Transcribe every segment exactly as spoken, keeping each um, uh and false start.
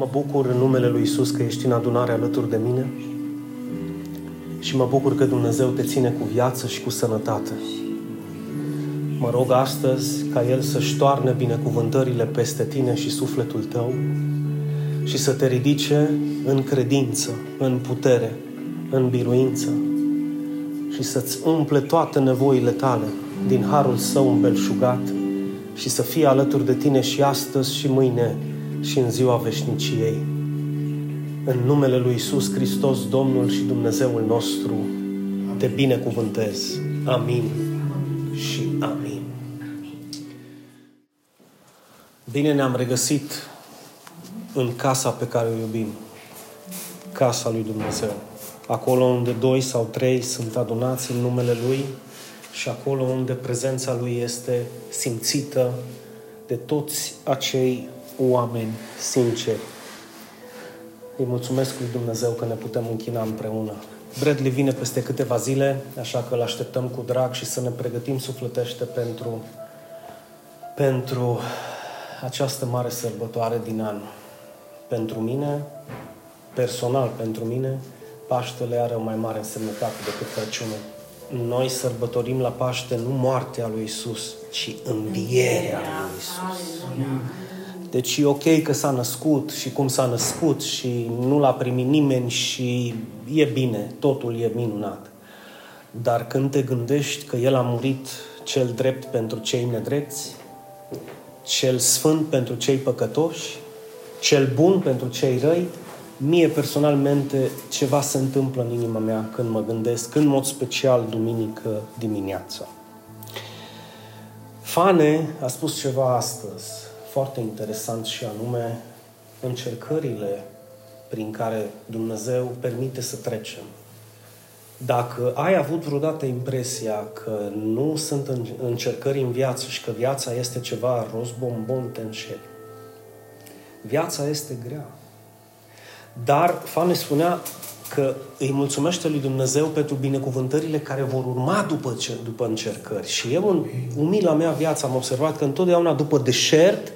Mă bucur în numele lui Iisus că ești în adunare alături de mine și mă bucur că Dumnezeu te ține cu viață și cu sănătate. Mă rog astăzi ca El să-și toarne binecuvântările peste tine și sufletul tău și să te ridice în credință, în putere, în biruință și să-ți umple toate nevoile tale din harul Său îmbelșugat și să fie alături de tine și astăzi și mâine și în ziua veșniciei. În numele lui Iisus Hristos, Domnul și Dumnezeul nostru, te binecuvântez. Amin și amin. Bine ne-am regăsit în casa pe care o iubim, casa lui Dumnezeu. Acolo unde doi sau trei sunt adunați în numele Lui și acolo unde prezența Lui este simțită de toți acei oameni sinceri. Îi mulțumesc lui Dumnezeu că ne putem închina împreună. Bradley vine peste câteva zile, așa că îl așteptăm cu drag și să ne pregătim sufletește pentru, pentru această mare sărbătoare din an. Pentru mine, personal pentru mine, Paștele are o mai mare însemnătate decât Crăciunul. Noi sărbătorim la Paște nu moartea lui Iisus, ci învierea lui Iisus. Deci e ok că s-a născut și cum s-a născut și nu l-a primit nimeni și e bine, totul e minunat. Dar când te gândești că El a murit cel drept pentru cei nedrepți, cel sfânt pentru cei păcătoși, cel bun pentru cei răi, mie personalmente ceva se întâmplă în inima mea când mă gândesc, în mod special duminică dimineața. Fane a spus ceva astăzi foarte interesant și anume încercările prin care Dumnezeu permite să trecem. Dacă ai avut vreodată impresia că nu sunt încercări în viață și că viața este ceva roz bombon, te înșeli. Viața este grea. Dar Fane spunea că îi mulțumește lui Dumnezeu pentru binecuvântările care vor urma după, ce, după încercări. Și eu, în umila mea viață, am observat că întotdeauna după deșert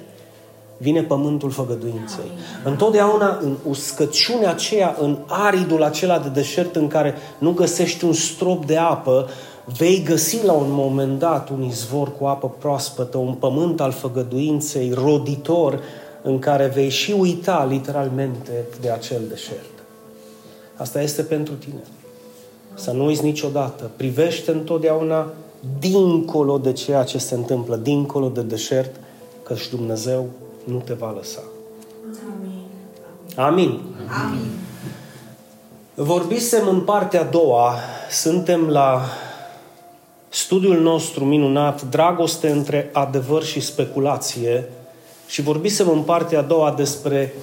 vine pământul făgăduinței. Întotdeauna în uscăciunea aceea, în aridul acela de deșert în care nu găsești un strop de apă, vei găsi la un moment dat un izvor cu apă proaspătă, un pământ al făgăduinței roditor, în care vei și uita literalmente de acel deșert. Asta este pentru tine. Să nu uiți niciodată. Privește întotdeauna dincolo de ceea ce se întâmplă, dincolo de deșert, căci Dumnezeu nu te va lăsa. Amin. Amin. Amin. Vorbisem în partea a doua. Suntem la studiul nostru minunat, Dragoste între adevăr și speculație, și vorbisem în partea a doua despre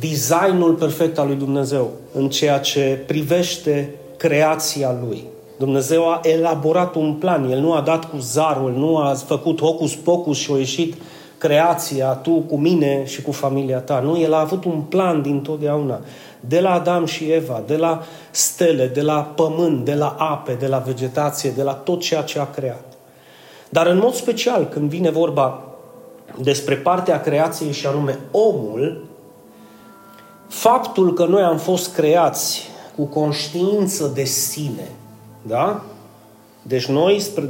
designul perfect al lui Dumnezeu în ceea ce privește creația Lui. Dumnezeu a elaborat un plan, El nu a dat cu zarul, nu a făcut hocus-pocus și a ieșit creația, tu cu mine și cu familia ta. Nu, El a avut un plan dintotdeauna. De la Adam și Eva, de la stele, de la pământ, de la ape, de la vegetație, de la tot ceea ce a creat. Dar în mod special, când vine vorba despre partea creației și anume omul, faptul că noi am fost creați cu conștiință de sine, da? Deci noi, spre,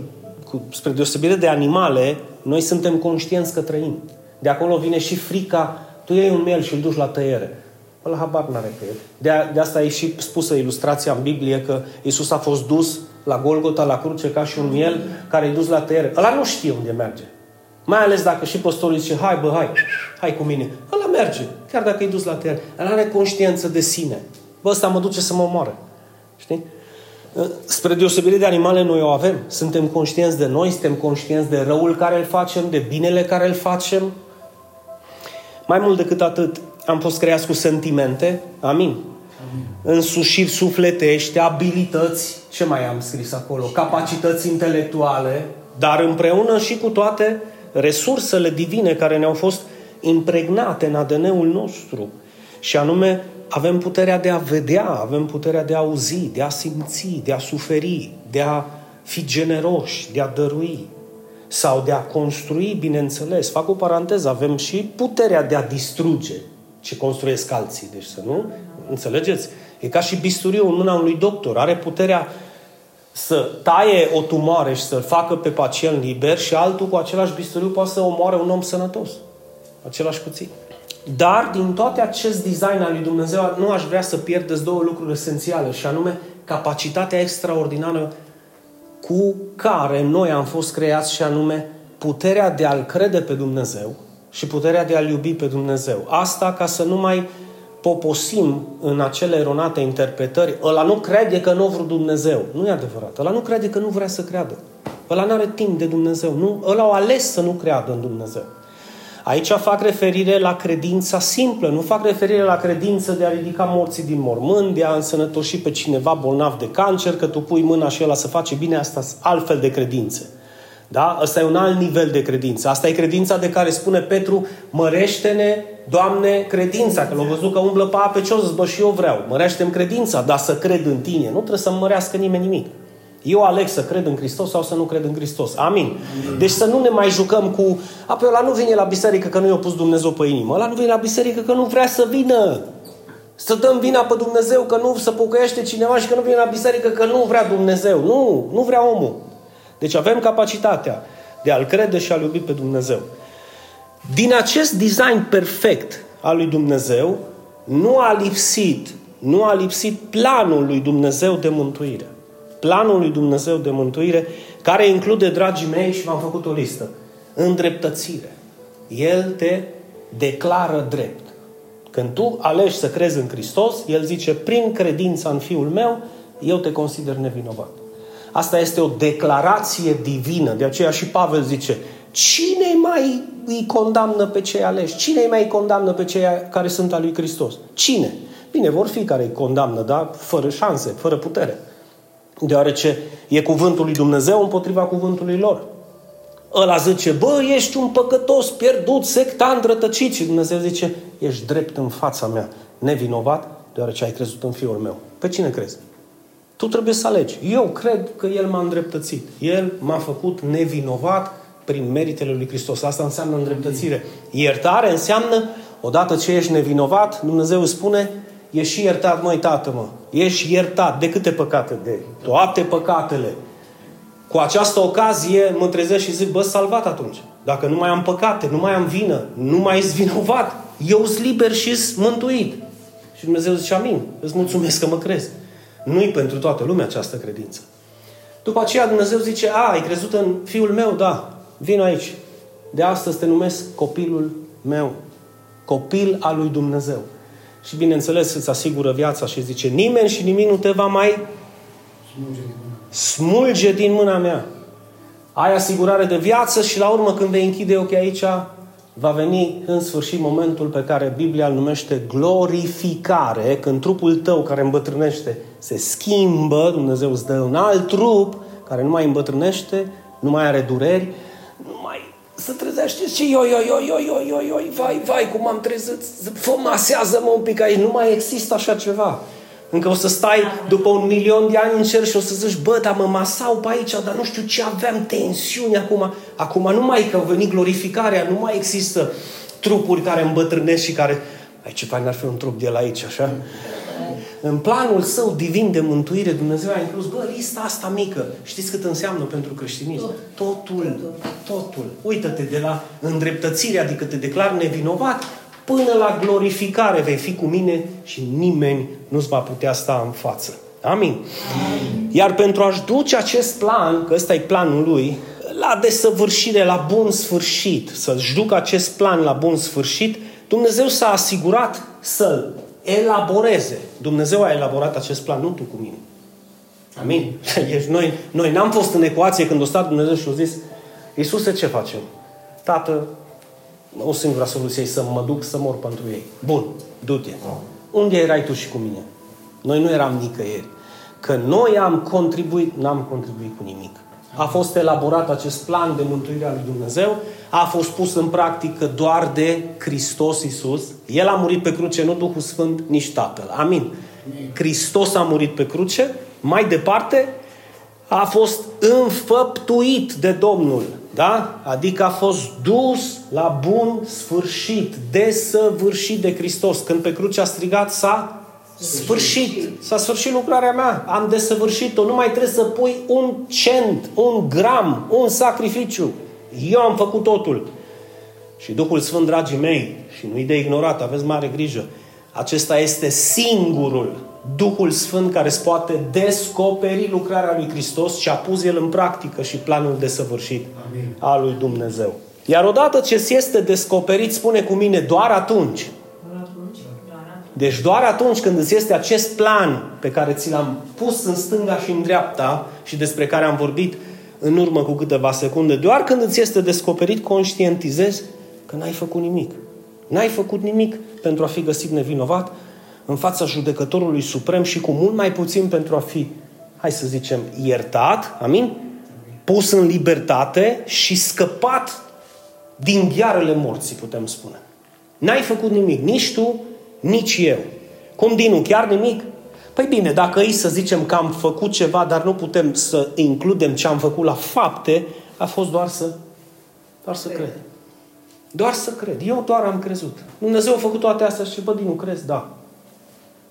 cu, spre deosebire de animale, noi suntem conștienți că trăim. De acolo vine și frica, tu iei un miel și îl duci la tăiere. Ăla habar n-are că e. De asta e și spusă ilustrația în Biblie că Iisus a fost dus la Golgota, la cruce, ca și un miel care e dus la tăiere. Ăla nu știe unde merge. Mai ales dacă și păstorul zice, hai bă, hai, hai cu mine. Ăla merge, chiar dacă e dus la tăiere. Ăla are conștiință de sine. Bă, ăsta mă duce să mă omoare. Știi? Spre deosebire de animale, noi o avem. Suntem conștienți de noi, suntem conștienți de răul care îl facem, de binele care îl facem. Mai mult decât atât, am fost creați cu sentimente. Amin. Amin. Însușiri sufletești, abilități, ce mai am scris acolo? Capacități intelectuale, dar împreună și cu toate resursele divine care ne-au fost impregnate în A D N-ul nostru. Și anume, avem puterea de a vedea, avem puterea de a auzi, de a simți, de a suferi, de a fi generoși, de a dărui sau de a construi, bineînțeles. Fac o paranteză, avem și puterea de a distruge. ce construiesc alții. Deci să nu... Înțelegeți? E ca și bisturiu în mâna unui doctor. Are puterea să taie o tumoare și să-l facă pe pacient liber și altul cu același bisturiu poate să omoare un om sănătos. Același puțin. Dar din toate acest design al lui Dumnezeu nu aș vrea să pierdeți două lucruri esențiale și anume capacitatea extraordinară cu care noi am fost creați și anume puterea de a-L crede pe Dumnezeu și puterea de a-L iubi pe Dumnezeu. Asta ca să nu mai poposim în acele eronate interpretări. Ăla nu crede că nu vrea Dumnezeu. Nu e adevărat. Ăla nu crede că nu vrea să creadă. Ăla nu are timp de Dumnezeu. Nu, ăla au ales să nu creadă în Dumnezeu. Aici fac referire la credința simplă. Nu fac referire la credință de a ridica morții din mormânt, de a însănătoși pe cineva bolnav de cancer, că tu pui mâna și ăla să face bine. Asta e altfel de credințe. Da? Asta e un alt nivel de credință. Asta e credința de care spune Petru, mărește-ne, Doamne, credința. Că l-au văzut că umblă pe ape, ce o zis, bă, și eu vreau. Mărește-mi credința, dar să cred în tine. Nu trebuie să-mi mărească nimeni nimic. Eu aleg să cred în Hristos sau să nu cred în Hristos. Amin. Deci să nu ne mai jucăm cu... Apoi ăla nu vine la biserică că nu i-a pus Dumnezeu pe inimă. Ăla nu vine la biserică că nu vrea să vină. Să dăm vina pe Dumnezeu că nu se pocăiește cineva și că nu vine la biserică că nu vrea Dumnezeu. Nu, nu vrea omul. Deci avem capacitatea de a-L crede și a-L iubi pe Dumnezeu. Din acest design perfect al lui Dumnezeu, nu a lipsit, nu a lipsit planul lui Dumnezeu de mântuire. Planul lui Dumnezeu de mântuire, care include, dragii mei, și v-am făcut o listă, îndreptățire. El te declară drept. Când tu alegi să crezi în Hristos, El zice, prin credința în Fiul meu, eu te consider nevinovat. Asta este o declarație divină. De aceea și Pavel zice, cine mai îi condamnă pe cei aleși? Cine îi mai condamnă pe cei care sunt al lui Hristos? Cine? Bine, vor fi care îi condamnă, dar fără șanse, fără putere. Deoarece e cuvântul lui Dumnezeu împotriva cuvântului lor. Ăla zice, bă, ești un păcătos, pierdut, sectant, rătăcit. Și Dumnezeu zice, ești drept în fața mea, nevinovat, deoarece ai crezut în Fiul meu. Pe cine crezi? Tu trebuie să alegi. Eu cred că El m-a îndreptățit. El m-a făcut nevinovat prin meritele lui Hristos. Asta înseamnă îndreptățire. Iertare înseamnă, odată ce ești nevinovat, Dumnezeu îți spune, ești și iertat, măi, tată, mă. Ești iertat. De câte păcate? De toate păcatele. Cu această ocazie mă trezesc și zic, bă, salvat atunci. Dacă nu mai am păcate, nu mai am vină, nu mai ești vinovat, eu-s liber și-s mântuit. Și Dumnezeu zice, amin, îți mulțumesc că mă crezi. Nu-i pentru toată lumea această credință. După aceea Dumnezeu zice, a, ai crezut în Fiul meu? Da, vino aici. De astăzi te numesc copilul meu. Copil al lui Dumnezeu. Și bineînțeles îți asigură viața și zice, nimeni și nimic nu te va mai smulge din mâna, smulge din mâna mea. Ai asigurare de viață și la urmă când vei închide ochii aici, va veni în sfârșit momentul pe care Biblia îl numește glorificare, când trupul tău care îmbătrânește se schimbă, Dumnezeu îți dă un alt trup care nu mai îmbătrânește, nu mai are dureri, nu mai se trezește și ioi, ioi, ioi, ioi, ioi, ioi, vai, vai, cum am trezit, fă, masează-mă un pic aici, nu mai există așa ceva. Încă o să stai după un milion de ani în cer și o să zici, bă, dar mă masau pe aici, dar nu știu ce aveam, tensiune acum. Acum nu mai că a venit glorificarea, nu mai există trupuri care îmbătrânesc și care... Ai, ce fain ar fi un trup de la aici, așa? În planul său divin de mântuire, Dumnezeu a inclus, bă, lista asta mică. Știți cât înseamnă pentru creștinism? Totul, totul. Uită-te de la îndreptățire, adică te declar nevinovat, până la glorificare vei fi cu mine și nimeni nu-ți va putea sta în față. Amin. Amin. Iar pentru a-și duce acest plan, că ăsta e planul lui, la desăvârșire, la bun sfârșit, să-și ducă acest plan la bun sfârșit, Dumnezeu s-a asigurat să-l elaboreze. Dumnezeu a elaborat acest plan, nu tu cu mine. Amin. Deci noi, noi n-am fost în ecuație când a stat Dumnezeu și a zis, Iisuse, ce facem? Tată, o singură soluție e să mă duc să mor pentru ei. Bun, du-te. Unde erai tu și cu mine? Noi nu eram nicăieri. Că noi am contribuit, n-am contribuit cu nimic. A fost elaborat acest plan de mântuire al lui Dumnezeu, a fost pus în practică doar de Hristos Iisus. El a murit pe cruce, nu Duhul Sfânt, nici Tatăl. Amin. Hristos a murit pe cruce, mai departe a fost înfăptuit de Domnul. Da? Adică a fost dus la bun sfârșit, desăvârșit de Hristos. Când pe cruce a strigat, s-a sfârșit. S-a sfârșit lucrarea mea. Am desăvârșit-o. Nu mai trebuie să pui un cent, un gram, un sacrificiu. Eu am făcut totul. Și Duhul Sfânt, dragii mei, și nu-i de ignorat, aveți mare grijă, acesta este singurul Duhul Sfânt care îți poate descoperi lucrarea lui Hristos și a pus El în practică și planul desăvârșit Amin. Al lui Dumnezeu. Iar odată ce ți este descoperit, spune cu mine, doar atunci. Doar atunci. Deci doar atunci când îți este acest plan pe care ți l-am pus în stânga și în dreapta și despre care am vorbit în urmă cu câteva secunde, doar când îți este descoperit, conștientizezi că n-ai făcut nimic. N-ai făcut nimic pentru a fi găsit nevinovat în fața judecătorului suprem și cu mult mai puțin pentru a fi, hai să zicem, iertat, amin? Pus în libertate și scăpat din ghearele morții, putem spune. N-ai făcut nimic, nici tu, nici eu. Cum, Dinu, chiar nimic? Păi bine, dacă ei să zicem că am făcut ceva, dar nu putem să includem ce am făcut la fapte, a fost doar să, doar să credem. Doar să cred. Eu doar am crezut. Dumnezeu a făcut toate astea și bă, Dinu, crezi? Da.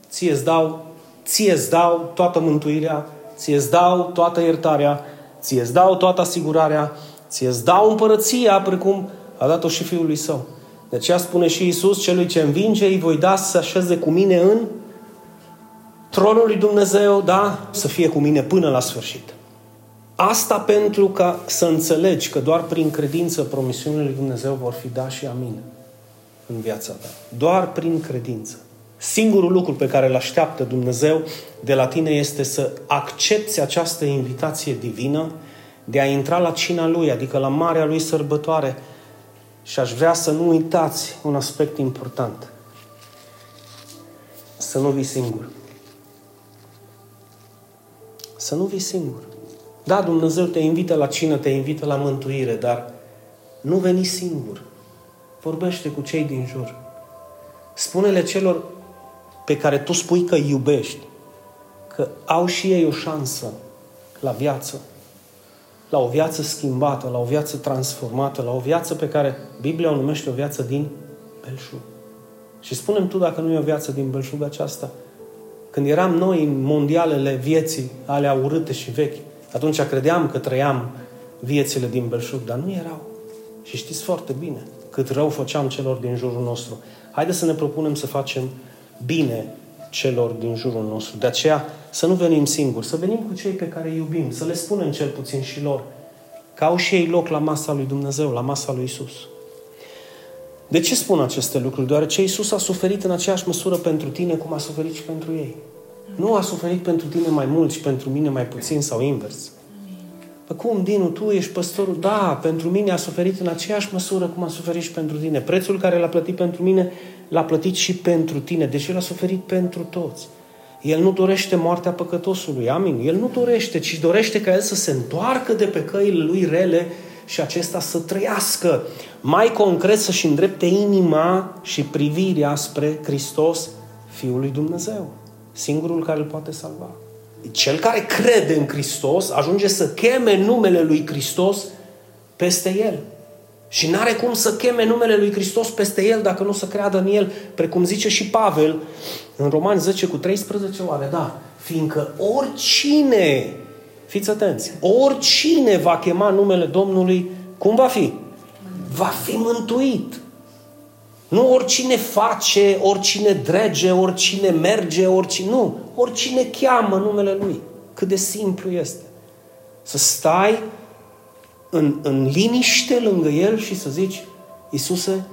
Ție-ți dau, ție-ți dau toată mântuirea, ție-ți dau toată iertarea, ție-ți dau toată asigurarea, ție-ți dau împărăția, precum a dat-o și Fiului Său. De aceea spune și Iisus, celui ce învinge, îi voi da să se așeze cu mine în tronul lui Dumnezeu, da? Să fie cu mine până la sfârșit. Asta pentru ca să înțelegi că doar prin credință promisiunile lui Dumnezeu vor fi da și amin în viața ta. Doar prin credință. Singurul lucru pe care îl așteaptă Dumnezeu de la tine este să accepți această invitație divină de a intra la cina Lui, adică la marea Lui sărbătoare. Și aș vrea să nu uitați un aspect important. Să nu vii singur. Să nu vii singur. Da, Dumnezeu te invită la cină, te invită la mântuire, dar nu veni singur. Vorbește cu cei din jur. Spune-le celor pe care tu spui că iubești, că au și ei o șansă la viață, la o viață schimbată, la o viață transformată, la o viață pe care Biblia o numește o viață din belșug. Și spune-mi tu dacă nu e o viață din belșug aceasta. Când eram noi în mondialele vieții, alea urâte și vechi, atunci credeam că trăiam viețile din belșug, dar nu erau. Și știți foarte bine cât rău făceam celor din jurul nostru. Haideți să ne propunem să facem bine celor din jurul nostru. De aceea să nu venim singuri, să venim cu cei pe care îi iubim, să le spunem cel puțin și lor că au și ei loc la masa lui Dumnezeu, la masa lui Iisus. De ce spun aceste lucruri? Deoarece Iisus a suferit în aceeași măsură pentru tine cum a suferit și pentru ei. Nu a suferit pentru tine mai mult și pentru mine mai puțin sau invers. Păi cum, Dinu, tu ești păstorul? Da, pentru mine a suferit în aceeași măsură cum a suferit și pentru tine. Prețul care l-a plătit pentru mine, l-a plătit și pentru tine. Deci El a suferit pentru toți. El nu dorește moartea păcătosului, amin? El nu dorește, ci dorește ca El să se întoarcă de pe căile Lui rele și acesta să trăiască. Mai concret, să-și îndrepte inima și privirea spre Hristos, Fiul lui Dumnezeu. Singurul care îl poate salva. Cel care crede în Hristos ajunge să cheme numele lui Hristos peste el. Și n-are cum să cheme numele lui Hristos peste el dacă nu o să creadă în el. Precum zice și Pavel în Romani zece cu treisprezece, oare da? Fiindcă oricine, fiți atenți, oricine va chema numele Domnului, cum va fi? Va fi mântuit. Nu oricine face, oricine drege, oricine merge, oricine... Nu, oricine cheamă numele Lui. Cât de simplu este. Să stai în, în liniște lângă El și să zici, Iisuse,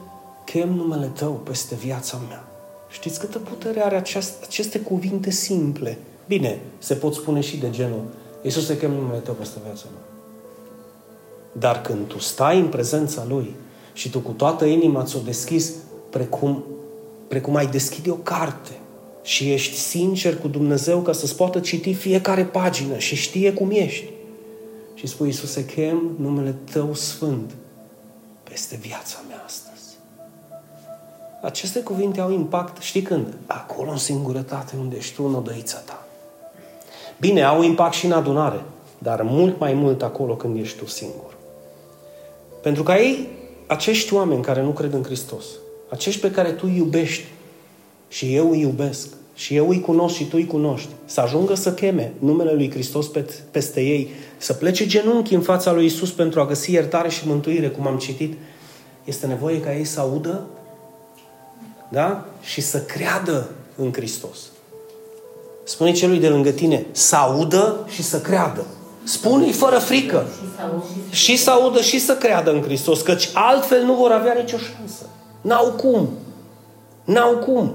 chem numele Tău peste viața mea. Știți câtă putere are aceast, aceste cuvinte simple? Bine, se pot spune și de genul, Iisuse, chem numele Tău peste viața mea. Dar când tu stai în prezența Lui și tu cu toată inima ți-o deschizi, Precum, precum ai deschide o carte și ești sincer cu Dumnezeu ca să-ți poată citi fiecare pagină și știe cum ești. Și spui, Iisuse, chem numele Tău Sfânt peste viața mea astăzi. Aceste cuvinte au impact, știi când? Acolo în singurătate unde ești tu, în odăița ta. Bine, au impact și în adunare, dar mult mai mult acolo când ești tu singur. Pentru că ei, acești oameni care nu cred în Hristos, acești pe care tu îi iubești și eu îi iubesc și eu îi cunosc și tu îi cunoști, să ajungă să cheme numele lui Hristos peste ei, să plece genunchi în fața lui Iisus pentru a găsi iertare și mântuire, cum am citit, este nevoie ca ei să audă, da? Și să creadă în Hristos. Spune celui de lângă tine, să audă și să creadă. Spune-i fără frică. Și să audă și să creadă în Hristos, căci altfel nu vor avea nicio șansă. N-au cum. N-au cum.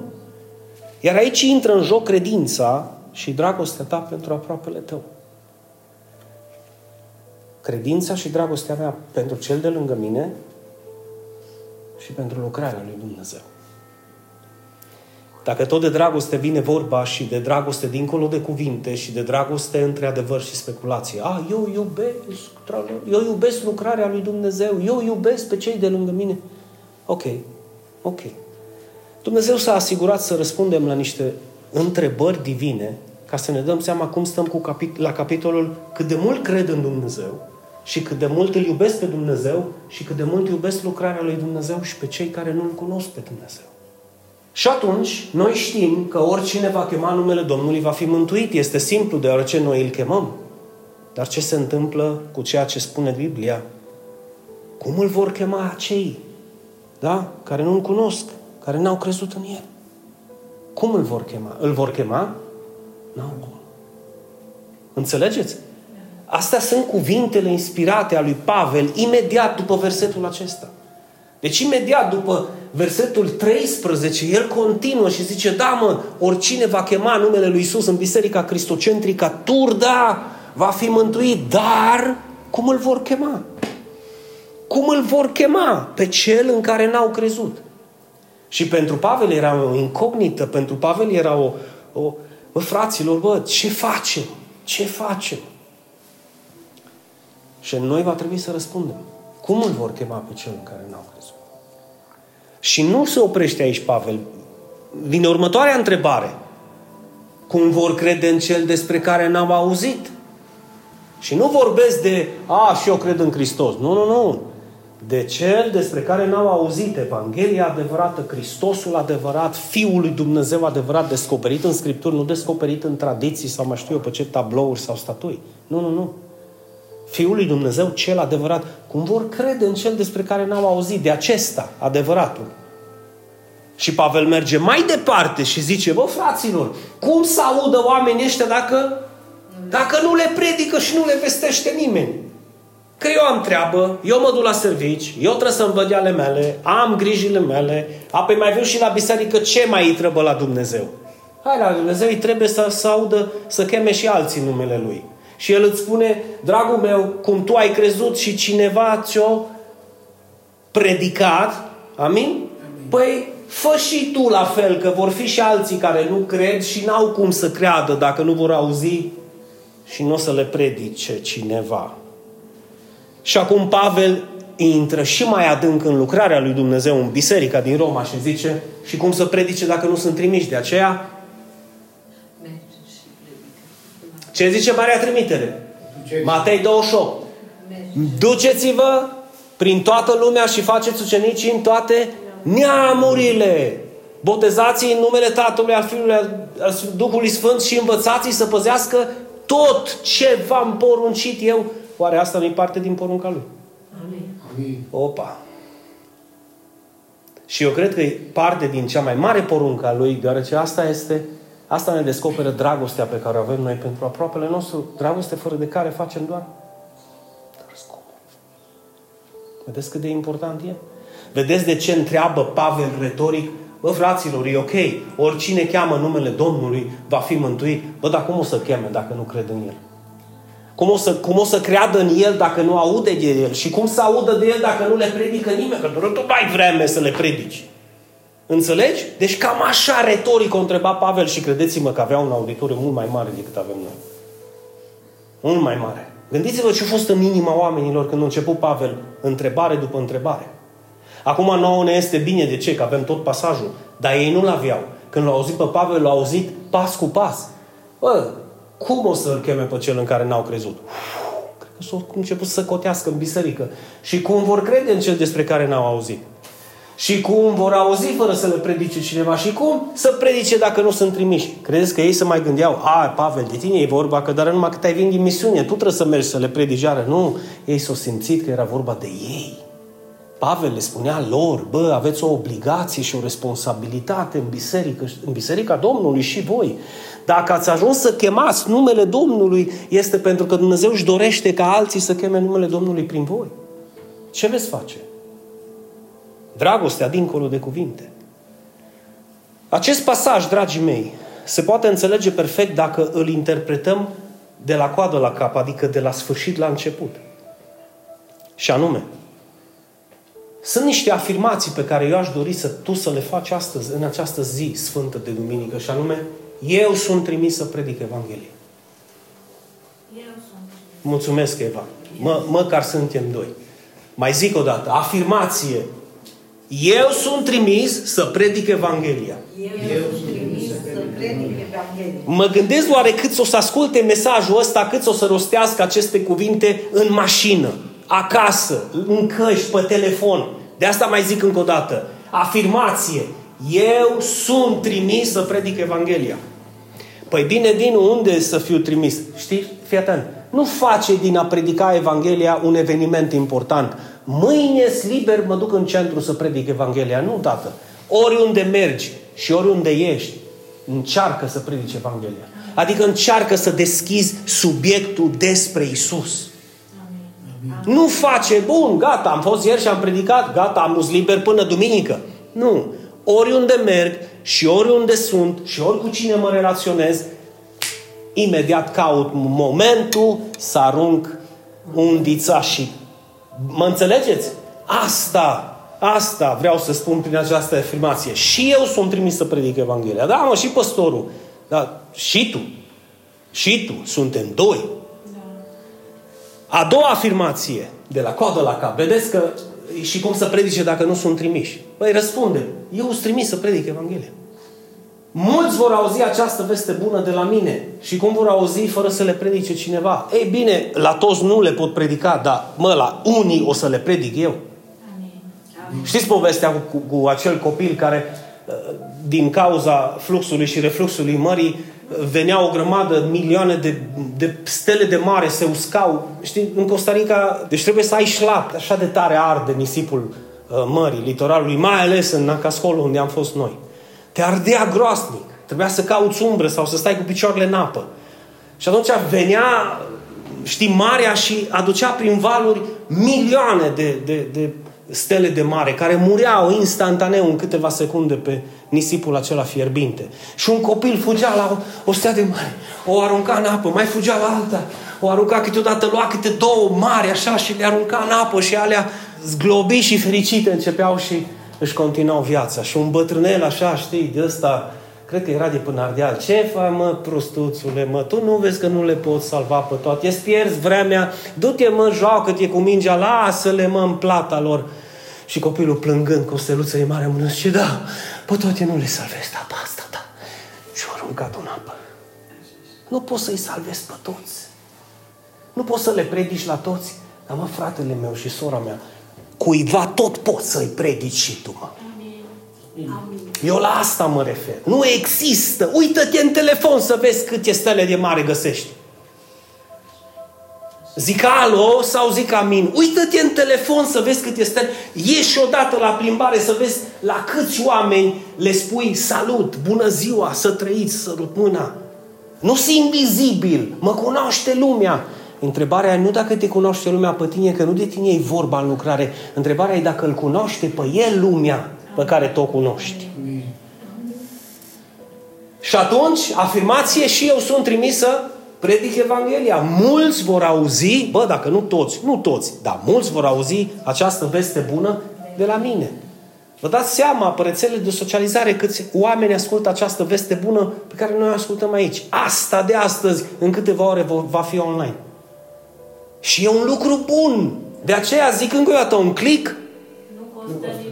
Iar aici intră în joc credința și dragostea ta pentru aproapele tău. Credința și dragostea mea pentru cel de lângă mine și pentru lucrarea lui Dumnezeu. Dacă tot de dragoste vine vorba și de dragoste dincolo de cuvinte și de dragoste între adevăr și speculație. A, eu iubesc, eu iubesc lucrarea lui Dumnezeu, eu iubesc pe cei de lângă mine. Ok, ok. Dumnezeu s-a asigurat să răspundem la niște întrebări divine ca să ne dăm seama cum stăm cu capi- la capitolul cât de mult cred în Dumnezeu și cât de mult îl iubesc pe Dumnezeu și cât de mult iubesc lucrarea lui Dumnezeu și pe cei care nu-L cunosc pe Dumnezeu. Și atunci, noi știm că oricine va chema numele Domnului va fi mântuit. Este simplu, deoarece noi îl chemăm. Dar ce se întâmplă cu ceea ce spune Biblia? Cum îl vor chema acei, da? Care nu îl cunosc, care n-au crezut în el? Cum îl vor chema? Îl vor chema? N-au cum. Înțelegeți? Astea sunt cuvintele inspirate a lui Pavel imediat după versetul acesta. Deci imediat după versetul treisprezece, el continuă și zice, da mă, oricine va chema numele lui Iisus în Biserica Cristocentrică, turda, va fi mântuit, dar cum îl vor chema? Cum îl vor chema? Pe cel în care n-au crezut. Și pentru Pavel era o incognită, pentru Pavel era o... o bă, fraților, bă, ce facem? Ce facem? Și noi va trebui să răspundem. Cum îl vor chema pe cel în care n-au crezut? Și nu se oprește aici Pavel. Vine următoarea întrebare. Cum vor crede în cel despre care n-am auzit? Și nu vorbesc de, a, și eu cred în Hristos. Nu, nu, nu. De cel despre care n-au auzit. Evanghelia adevărată, Hristosul adevărat, Fiul lui Dumnezeu adevărat, descoperit în Scripturi, nu descoperit în tradiții sau mai știu eu pe ce tablouri sau statui. Nu, nu, nu. Fiul lui Dumnezeu, cel adevărat. Cum vor crede în cel despre care n-au auzit? De acesta, adevăratul. Și Pavel merge mai departe și zice, bă, fraților, cum să audă oamenii ăștia dacă, dacă nu le predică și nu le vestește nimeni? Că eu am treabă, eu mă duc la servici, eu trebuie să-mi văd ale mele, am grijile mele, apoi mai viu și la biserică, ce mai îi trebuie la Dumnezeu? Hai la Dumnezeu, îi trebuie să, să audă, să cheme și alții numele Lui. Și El îți spune, dragul meu, cum tu ai crezut și cineva ți-o predicat, amin? Amin. Păi fă și tu la fel, că vor fi și alții care nu cred și n-au cum să creadă dacă nu vor auzi și nu o să le predice cineva. Și acum Pavel intră și mai adânc în lucrarea lui Dumnezeu în biserica din Roma și zice, și cum să predice dacă nu sunt trimiși? De aceea, ce zice Marea Trimitere? Duceți. Matei douăzeci și opt. Duceți-vă prin toată lumea și faceți ucenici în toate neamurile. Botezați în numele Tatălui, al Fiului, al Duhului Sfânt și învățați-i să păzească tot ce v-am poruncit eu. Oare asta nu-i parte din porunca Lui? Amin. Opa! Și eu cred că e parte din cea mai mare poruncă a Lui, deoarece asta este... Asta ne descoperă dragostea pe care o avem noi pentru aproapele nostru. Dragoste fără de care facem doar... Dar scop. Vedeți cât de important e? Vedeți de ce întreabă Pavel retoric? Bă, fraților, e ok. Oricine cheamă numele Domnului va fi mântuit. Bă, dar cum o să cheme dacă nu cred în El? Cum o să, cum o să creadă în El dacă nu aude de El? Și cum să audă de El dacă nu le predică nimeni? Că doar tu mai vreme să le predici. Înțelegi? Deci cam așa retoric o întreba Pavel și credeți-mă că avea un auditoriu mult mai mare decât avem noi. Mult mai mare. Gândiți-vă ce a fost în inima oamenilor când a început Pavel întrebare după întrebare. Acum nouă ne este bine de ce? Că avem tot pasajul. Dar ei nu-l aveau. Când l-au auzit pe Pavel, l-au auzit pas cu pas. Bă, cum o să-l cheme pe cel în care n-au crezut? Uf, cred că s-au început să cotească în biserică. Și cum vor crede în cel despre care n-au auzit? Și cum vor auzi fără să le predice cineva? Și cum să predice dacă nu sunt trimiși? Credeți că ei se mai gândeau, a, Pavel, de tine e vorba că doar numai că te-ai venit din misiune, tu trebuie să mergi să le predici. Nu, ei s-au simțit că era vorba de ei. Pavel le spunea lor, bă, aveți o obligație și o responsabilitate în biserică, în biserica Domnului și voi. Dacă ați ajuns să chemați numele Domnului, este pentru că Dumnezeu își dorește ca alții să cheme numele Domnului prin voi. Ce veți face? Dragostea dincolo de cuvinte. Acest pasaj, dragii mei, se poate înțelege perfect dacă îl interpretăm de la coadă la cap, adică de la sfârșit la început. Și anume, sunt niște afirmații pe care eu aș dori să tu să le faci astăzi, în această zi sfântă de duminică, și anume, eu sunt trimis să predic Evanghelia. Eu sunt. Mulțumesc, Eva. Mă, măcar suntem doi. Mai zic o dată, afirmație. Eu sunt trimis să predic Evanghelia. Eu, eu sunt trimis să predic Evanghelia. Mă gândesc oare cât o să asculte mesajul ăsta, cât o să rostească aceste cuvinte în mașină, acasă, în căști, pe telefon. De asta mai zic încă o dată. Afirmație. Eu sunt trimis să predic Evanghelia. Păi bine, din unde să fiu trimis? Știi? Fii atent. Nu face din a predica Evanghelia un eveniment important. Mâine-s liber, mă duc în centru să predic Evanghelia. Nu, tată. Oriunde mergi și oriunde ești, încearcă să predici Evanghelia. Adică încearcă să deschizi subiectul despre Iisus. Amin. Nu face, bun, gata, am fost ieri și am predicat, gata, am fost liber până duminică. Nu. Oriunde merg și oriunde sunt și ori cu cine mă relaționez, imediat caut momentul să arunc undița și... Mă înțelegeți? Asta, asta vreau să spun prin această afirmație. Și eu sunt trimis să predic Evanghelia. Da, mă, și păstorul. Da, și tu. Și tu. Suntem doi. Da. A doua afirmație, de la coadă la cap. Vedeți că și cum să predice dacă nu sunt trimiși? Păi răspunde, eu sunt trimis să predic Evanghelia. Mulți vor auzi această veste bună de la mine. Și cum vor auzi fără să le predice cineva? Ei bine, la toți nu le pot predica, dar mă, la unii o să le predic eu. Amin. Amin. Știți povestea cu, cu, cu acel copil care, din cauza fluxului și refluxului mării, venea o grămadă, milioane de, de stele de mare, se uscau. Știi, în Costa Rica, deci trebuie să ai șlap. Așa de tare arde nisipul mării, litoralului, mai ales în Acascolo, unde am fost noi. Te ardea groasnic. Trebuia să cauți umbră sau să stai cu picioarele în apă. Și atunci venea, știi, marea și aducea prin valuri milioane de, de, de stele de mare care mureau instantaneu în câteva secunde pe nisipul acela fierbinte. Și un copil fugea la o, o stea de mare, o arunca în apă, mai fugea la alta, o arunca câteodată, lua câte două mari așa și le arunca în apă și alea zglobii și fericite începeau și își continuau viața. Și un bătrânel așa, știi, de ăsta, cred că era de până Ardeal. Ce faci, mă, prostuțule, mă, tu nu vezi că nu le poți salva pe toate? Îți pierzi vremea, du-te, mă, joacă-te cu mingea, lasă-le, mă, în plata lor. Și copilul plângând cu o steluță de mare mână, zice, da, pe toate nu le salvezi, da, pe asta, da. Și-o aruncat în apă. Nu poți să-i salvezi pe toți. Nu poți să le predici la toți. Dar, mă, fratele meu și sora mea, cuiva tot poți să-i predici și tu, mă. Amin. Eu la asta mă refer. Nu există. Uită-te în telefon să vezi câte stele de mare găsești. Zic alo sau zic amin. Uită-te în telefon să vezi câte stele. Ieși odată la plimbare să vezi la câți oameni le spui salut, bună ziua, să trăiți, sărut mâna. Nu sunt invizibil. Mă cunoaște lumea. Întrebarea e nu dacă te cunoaște lumea pe tine, că nu de tine e vorba în lucrare. Întrebarea e dacă îl cunoaște pe el lumea pe care tu o cunoști. Amin. Și atunci, afirmație, și eu sunt trimis să predic Evanghelia. Mulți vor auzi, bă, dacă nu toți, nu toți, dar mulți vor auzi această veste bună de la mine. Vă dați seama pe rețelele de socializare câți oameni ascultă această veste bună pe care noi o ascultăm aici. Asta de astăzi, în câteva ore, va fi online. Și e un lucru bun. De aceea zic încă o dată, un click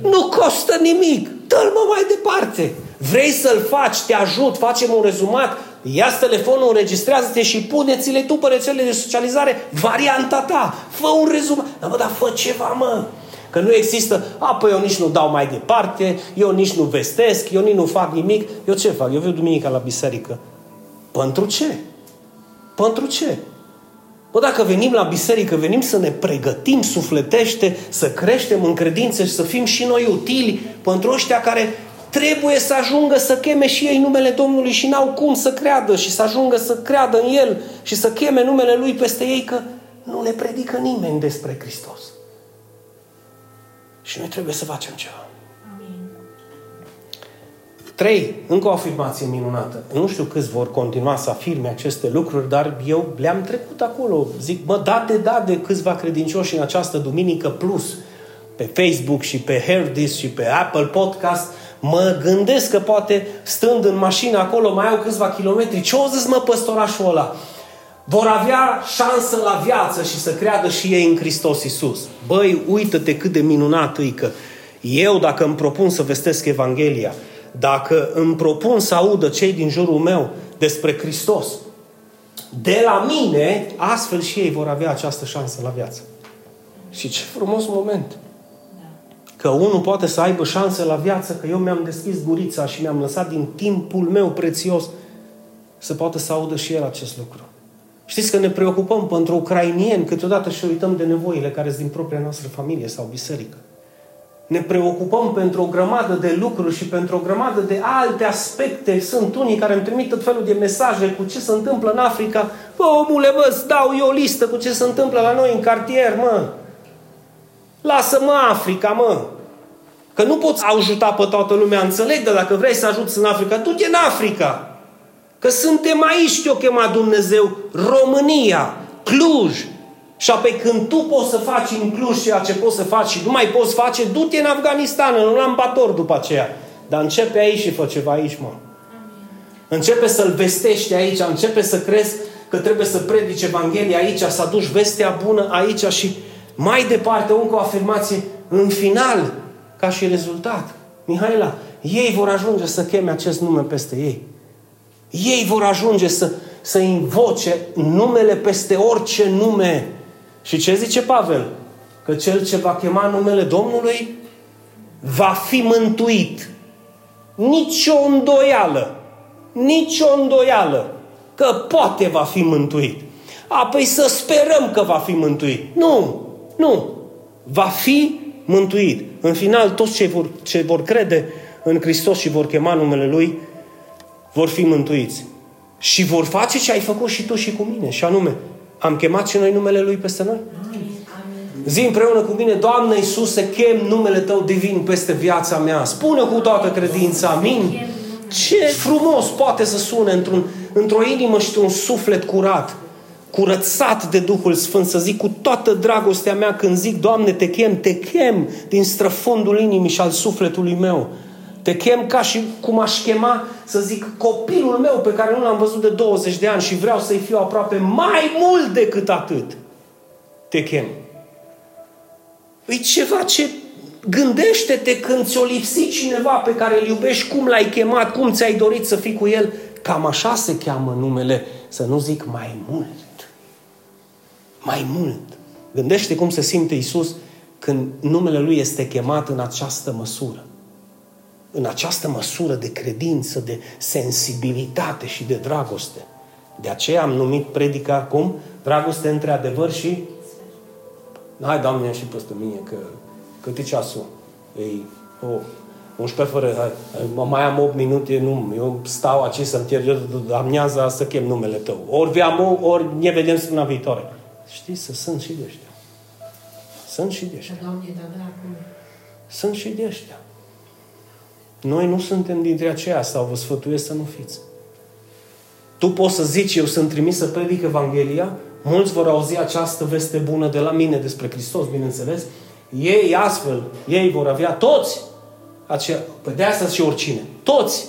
nu costă nimic. Dă-l, mă, mai departe. Vrei să-l faci, te ajut, facem un rezumat, ia-ți telefonul, înregistrează-te și pune-ți-le tu pe rețelele de socializare varianta ta. Fă un rezum. Dar bă, dar fă ceva, mă. Că nu există, a, păi eu nici nu dau mai departe, eu nici nu vestesc, eu nici nu fac nimic. Eu ce fac? Eu vin duminica la biserică. Pentru ce? Pentru ce? Bă, dacă venim la biserică, venim să ne pregătim sufletește, să creștem în credință și să fim și noi utili pentru ăștia care trebuie să ajungă să cheme și ei numele Domnului și n-au cum să creadă și să ajungă să creadă în El și să cheme numele Lui peste ei că nu le predică nimeni despre Hristos. Și noi trebuie să facem ceva. Amin. Trei, încă o afirmație minunată. Nu știu câți vor continua să afirme aceste lucruri, dar eu le-am trecut acolo. Zic, mă, date, date câțiva credincioși în această duminică plus pe Facebook și pe Herodis și pe Apple Podcast. Mă gândesc că poate stând în mașină acolo mai au câțiva kilometri. Ce o zis, mă, păstorașul ăla? Vor avea șansă la viață și să creadă și ei în Hristos Iisus. Băi, uită-te cât de minunat e că eu, dacă îmi propun să vestesc Evanghelia, dacă îmi propun să audă cei din jurul meu despre Hristos, de la mine, astfel și ei vor avea această șansă la viață. Și ce frumos moment! Că unul poate să aibă șanse la viață, că eu mi-am deschis gurița și mi-am lăsat din timpul meu prețios să poată să audă și el acest lucru. Știți că ne preocupăm pentru ucrainieni câteodată și uităm de nevoile care sunt din propria noastră familie sau biserică. Ne preocupăm pentru o grămadă de lucruri și pentru o grămadă de alte aspecte. Sunt unii care îmi trimit tot felul de mesaje cu ce se întâmplă în Africa. Bă, omule, mă, îți dau eu o listă cu ce se întâmplă la noi în cartier, mă. Lasă-mă Africa, mă! Că nu poți ajuta pe toată lumea, înțeleg, dar dacă vrei să ajuți în Africa, du-te în Africa! Că suntem aici, te-o chema Dumnezeu, România, Cluj! Și apoi când tu poți să faci în Cluj ceea ce poți să faci și nu mai poți face, du-te în Afganistan, în Ambator după aceea. Dar începe aici și fă ceva aici, mă! Începe să-l vestești aici, începe să crezi că trebuie să predici Evanghelia aici, să aduci vestea bună aici și mai departe, încă o afirmație, în final, ca și rezultat, Mihaela, ei vor ajunge să cheme acest nume peste ei. Ei vor ajunge să, să invoce numele peste orice nume. Și ce zice Pavel? Că cel ce va chema numele Domnului va fi mântuit. Nici o îndoială, nici o îndoială, că poate va fi mântuit. Apoi să sperăm că va fi mântuit. Nu! Nu. Va fi mântuit. În final, toți cei vor, ce vor crede în Hristos și vor chema numele Lui, vor fi mântuiți. Și vor face ce ai făcut și tu și cu mine. Și anume, am chemat și noi numele Lui peste noi? Amin. Zi împreună cu mine, Doamne Iisuse, chem numele Tău divin peste viața mea. Spune cu toată credința, amin? Ce frumos poate să sune într-un, într-o inimă și un suflet curat, curățat de Duhul Sfânt, să zic cu toată dragostea mea când zic, Doamne, te chem, te chem din străfundul inimii și al sufletului meu. Te chem ca și cum aș chema, să zic, copilul meu pe care nu l-am văzut de douăzeci de ani și vreau să-i fiu aproape mai mult decât atât. Te chem. E ceva ce gândește-te când ți-o lipsi cineva pe care îl iubești, cum l-ai chemat, cum ți-ai dorit să fii cu el. Cam așa se cheamă numele, să nu zic mai mult. Mai mult. Gândește cum se simte Iisus când numele Lui este chemat în această măsură. În această măsură de credință, de sensibilitate și de dragoste. De aceea am numit predica acum dragoste între adevăr și... Hai, Doamne, ia și peste mine, că cât e ceasul? Ei, o, oh, unsprezece fără, hai, mai am opt minute, nu, eu stau aici să-mi pierd amniaza să chem numele Tău. Ori veam, ori ne vedem săptămâna viitoare. Știți, să sunt și de ăștia. Sunt și de ăștia. Sunt și de ăștia. Noi nu suntem dintre aceia sau vă sfătuiesc să nu fiți. Tu poți să zici, eu sunt trimis să predic Evanghelia, mulți vor auzi această veste bună de la mine despre Hristos, bineînțeles. Ei astfel, ei vor avea toți, acea, de asta și oricine, toți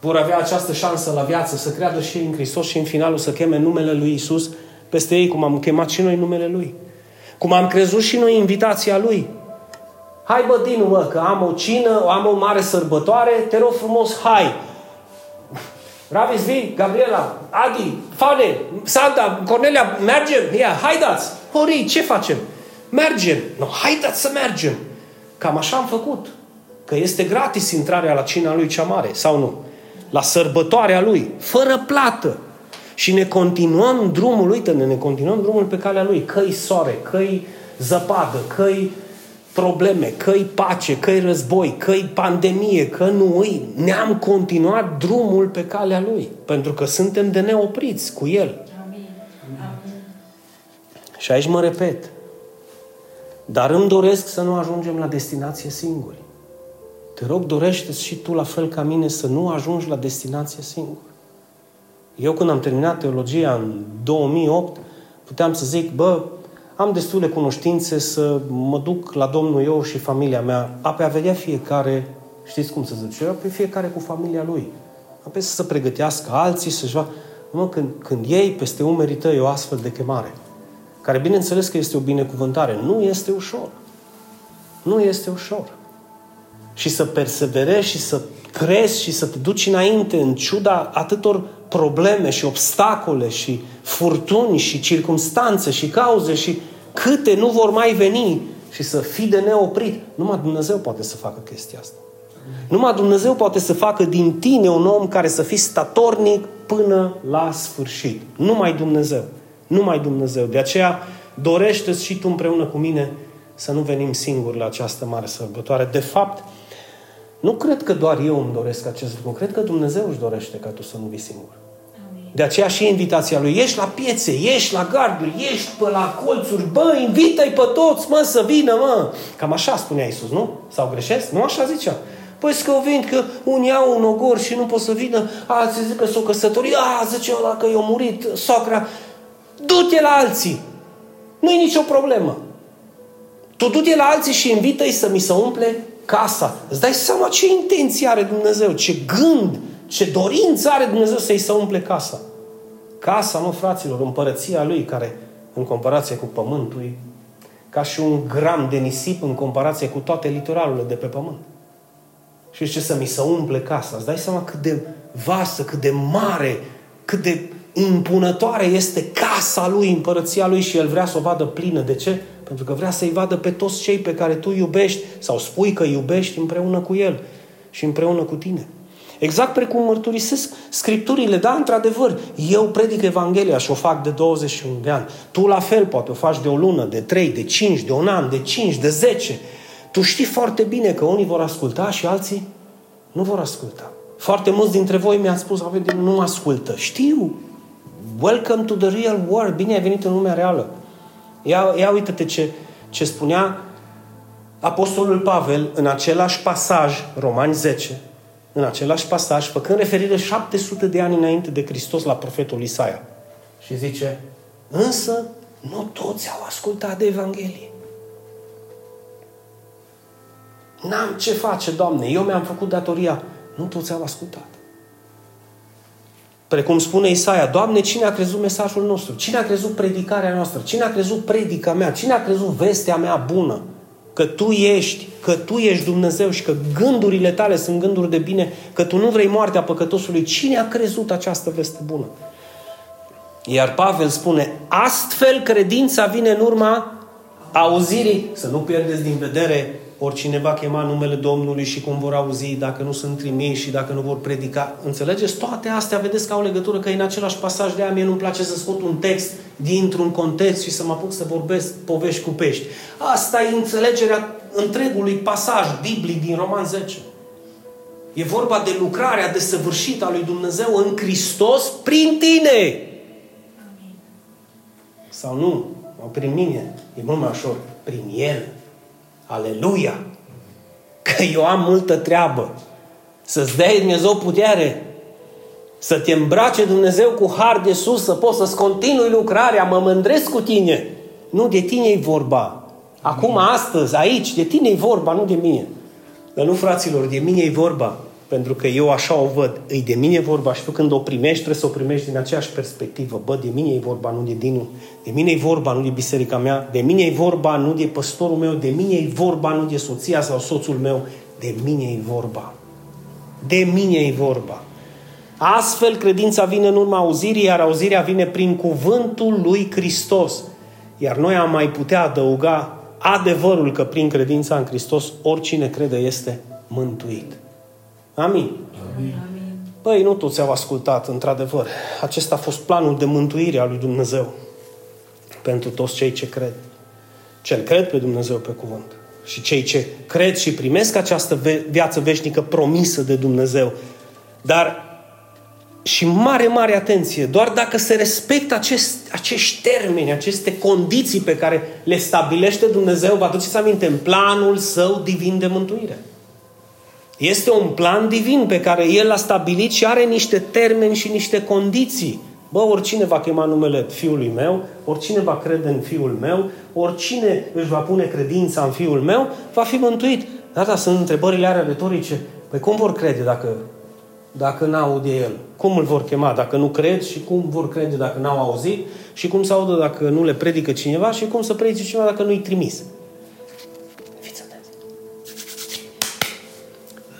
vor avea această șansă la viață să creadă și în Hristos și în finalul să cheme numele Lui Iisus peste ei, cum am chemat și noi numele Lui. Cum am crezut și noi invitația Lui. Hai, bă, Dinu, mă, că am o cină, am o mare sărbătoare, te rog frumos, hai! Ravis, vin, Gabriela, Adi, Fane, Sanda, Cornelia, mergem, ia, haidați! Horii, ce facem? Mergem! No, haidați să mergem! Cam așa am făcut. Că este gratis intrarea la cina lui cea mare, sau nu? La sărbătoarea lui, fără plată. Și ne continuăm drumul, uite, ne continuăm drumul pe calea lui. Că-i soare, că-i zăpadă, că-i probleme, că-i pace, că-i război, că-i pandemie, că nu îi. Ne-am continuat drumul pe calea lui. Pentru că suntem de neopriți cu el. Amin. Amin. Și aici mă repet. Dar îmi doresc să nu ajungem la destinație singuri. Te rog, dorește-ți și tu, la fel ca mine, să nu ajungi la destinație singur. Eu când am terminat teologia în două mii opt, puteam să zic, bă, am destule cunoștințe să mă duc la Domnul eu și familia mea. Apoi a vedea fiecare, știți cum să zic, eu, pe fiecare cu familia lui. Apoi să se pregătească alții, să-și va... Mă, când, când iei peste umerii tăi o astfel de chemare, care bineînțeles că este o binecuvântare, nu este ușor. Nu este ușor. Și să perseverezi și să crezi și să te duci înainte în ciuda atâtor probleme și obstacole și furtuni și circumstanțe și cauze și câte nu vor mai veni și să fii de neoprit. Numai Dumnezeu poate să facă chestia asta. Numai Dumnezeu poate să facă din tine un om care să fii statornic până la sfârșit. Numai Dumnezeu. Numai Dumnezeu. De aceea dorește-ți și tu împreună cu mine să nu venim singuri la această mare sărbătoare. De fapt, nu cred că doar eu îmi doresc acest lucru. Cred că Dumnezeu își dorește ca tu să nu vii singur. Amin. De aceea și invitația lui. Ești la piețe, ești la garduri, ești pe la colțuri. Bă, invită-i pe toți, mă, să vină, mă. Cam așa spunea Iisus, nu? Sau greșesc? Nu așa zicea. Păi zic că o vin, că unii au un ogor și nu pot să vină. Alții zic că s-o căsătorit. A, zice ăla că i-a murit socra. Du-te la alții. Nu-i nicio problemă. Tu du-te la alții și invită-i să mi se umple casa. Îți dai seama ce intenție are Dumnezeu, ce gând, ce dorință are Dumnezeu să-i se umple casa. Casa, mă, fraților, împărăția lui, care în comparație cu pământul e ca și un gram de nisip în comparație cu toate litoralurile de pe pământ. Și ce să mi se umple casa. Îți dai seama cât de vastă, cât de mare, cât de impunătoare este casa lui, împărăția lui, și el vrea să o vadă plină. De ce? Pentru că vrea să-i vadă pe toți cei pe care tu iubești sau spui că iubești împreună cu el și împreună cu tine. Exact precum mărturisesc Scripturile, da, într-adevăr, eu predic Evanghelia și o fac de douăzeci și unu de ani. Tu la fel, poate o faci de o lună, de trei, de cinci, de un an, de cinci, de zece. Tu știi foarte bine că unii vor asculta și alții nu vor asculta. Foarte mulți dintre voi mi-ați spus, nu mă ascultă. Știu! Welcome to the real world! Bine ai venit în lumea reală! Ia, ia uite-te ce, ce spunea Apostolul Pavel în același pasaj, Romani zece, în același pasaj, făcând referire șapte sute de ani înainte de Hristos la profetul Isaia. Și zice, însă nu toți au ascultat de Evanghelie. N-am ce face, Doamne, eu mi-am făcut datoria. Nu toți au ascultat. Precum spune Isaia, Doamne, cine a crezut mesajul nostru? Cine a crezut predicarea noastră? Cine a crezut predica mea? Cine a crezut vestea mea bună? Că Tu ești, că Tu ești Dumnezeu și că gândurile Tale sunt gânduri de bine, că Tu nu vrei moartea păcătosului. Cine a crezut această veste bună? Iar Pavel spune, astfel credința vine în urma auzirii. Să nu pierdeți din vedere, oricine va chema numele Domnului și cum vor auzi, dacă nu sunt trimiși și dacă nu vor predica. Înțelegeți? Toate astea vedeți că au legătură, că în același pasaj, de aia mie nu-mi place să scot un text dintr-un context și să mă apuc să vorbesc povești cu pești. Asta e înțelegerea întregului pasaj biblic din Roman zece. E vorba de lucrarea desăvârșită a lui Dumnezeu în Hristos prin tine. Sau nu? Prin mine. E mult mai ușor. Prin El. Aleluia! Că eu am multă treabă. Să-ți dea Dumnezeu putere. Să te îmbrace Dumnezeu cu har de sus, să poți să-ți continui lucrarea. Mă mândresc cu tine. Nu de tine e vorba. Acum, astăzi, aici, de tine e vorba, nu de mine. Dar nu, fraților, de mine e vorba. Pentru că eu așa o văd. Îi de mine e vorba și tu când o primești, trebuie să o primești din aceeași perspectivă. Bă, de mine e vorba, nu de Dinu. De mine e vorba, nu de biserica mea. De mine e vorba, nu de păstorul meu. De mine e vorba, nu de soția sau soțul meu. De mine e vorba. De mine e vorba. Astfel, credința vine în urma auzirii, iar auzirea vine prin cuvântul lui Hristos. Iar noi am mai putea adăuga adevărul că prin credința în Hristos oricine crede este mântuit. Amin? Amin. Păi, nu toți au ascultat, într-adevăr. Acesta a fost planul de mântuire al lui Dumnezeu pentru toți cei ce cred. Cel cred pe Dumnezeu pe cuvânt. Și cei ce cred și primesc această viață veșnică promisă de Dumnezeu. Dar și mare, mare atenție, doar dacă se respectă acest, acești termeni, aceste condiții pe care le stabilește Dumnezeu, vă aduceți aminte, în planul său divin de mântuire. Este un plan divin pe care El l-a stabilit și are niște termeni și niște condiții. Bă, oricine va chema numele Fiului meu, oricine va crede în Fiul meu, oricine își va pune credința în Fiul meu, va fi mântuit. Da, da, sunt întrebările alea retorice. Păi cum vor crede dacă... dacă n-aud de El? Cum îl vor chema dacă nu cred? Și cum vor crede dacă n-au auzit? Și cum se audă dacă nu le predică cineva? Și cum să predice cineva dacă nu-i trimis? Fiți atenți!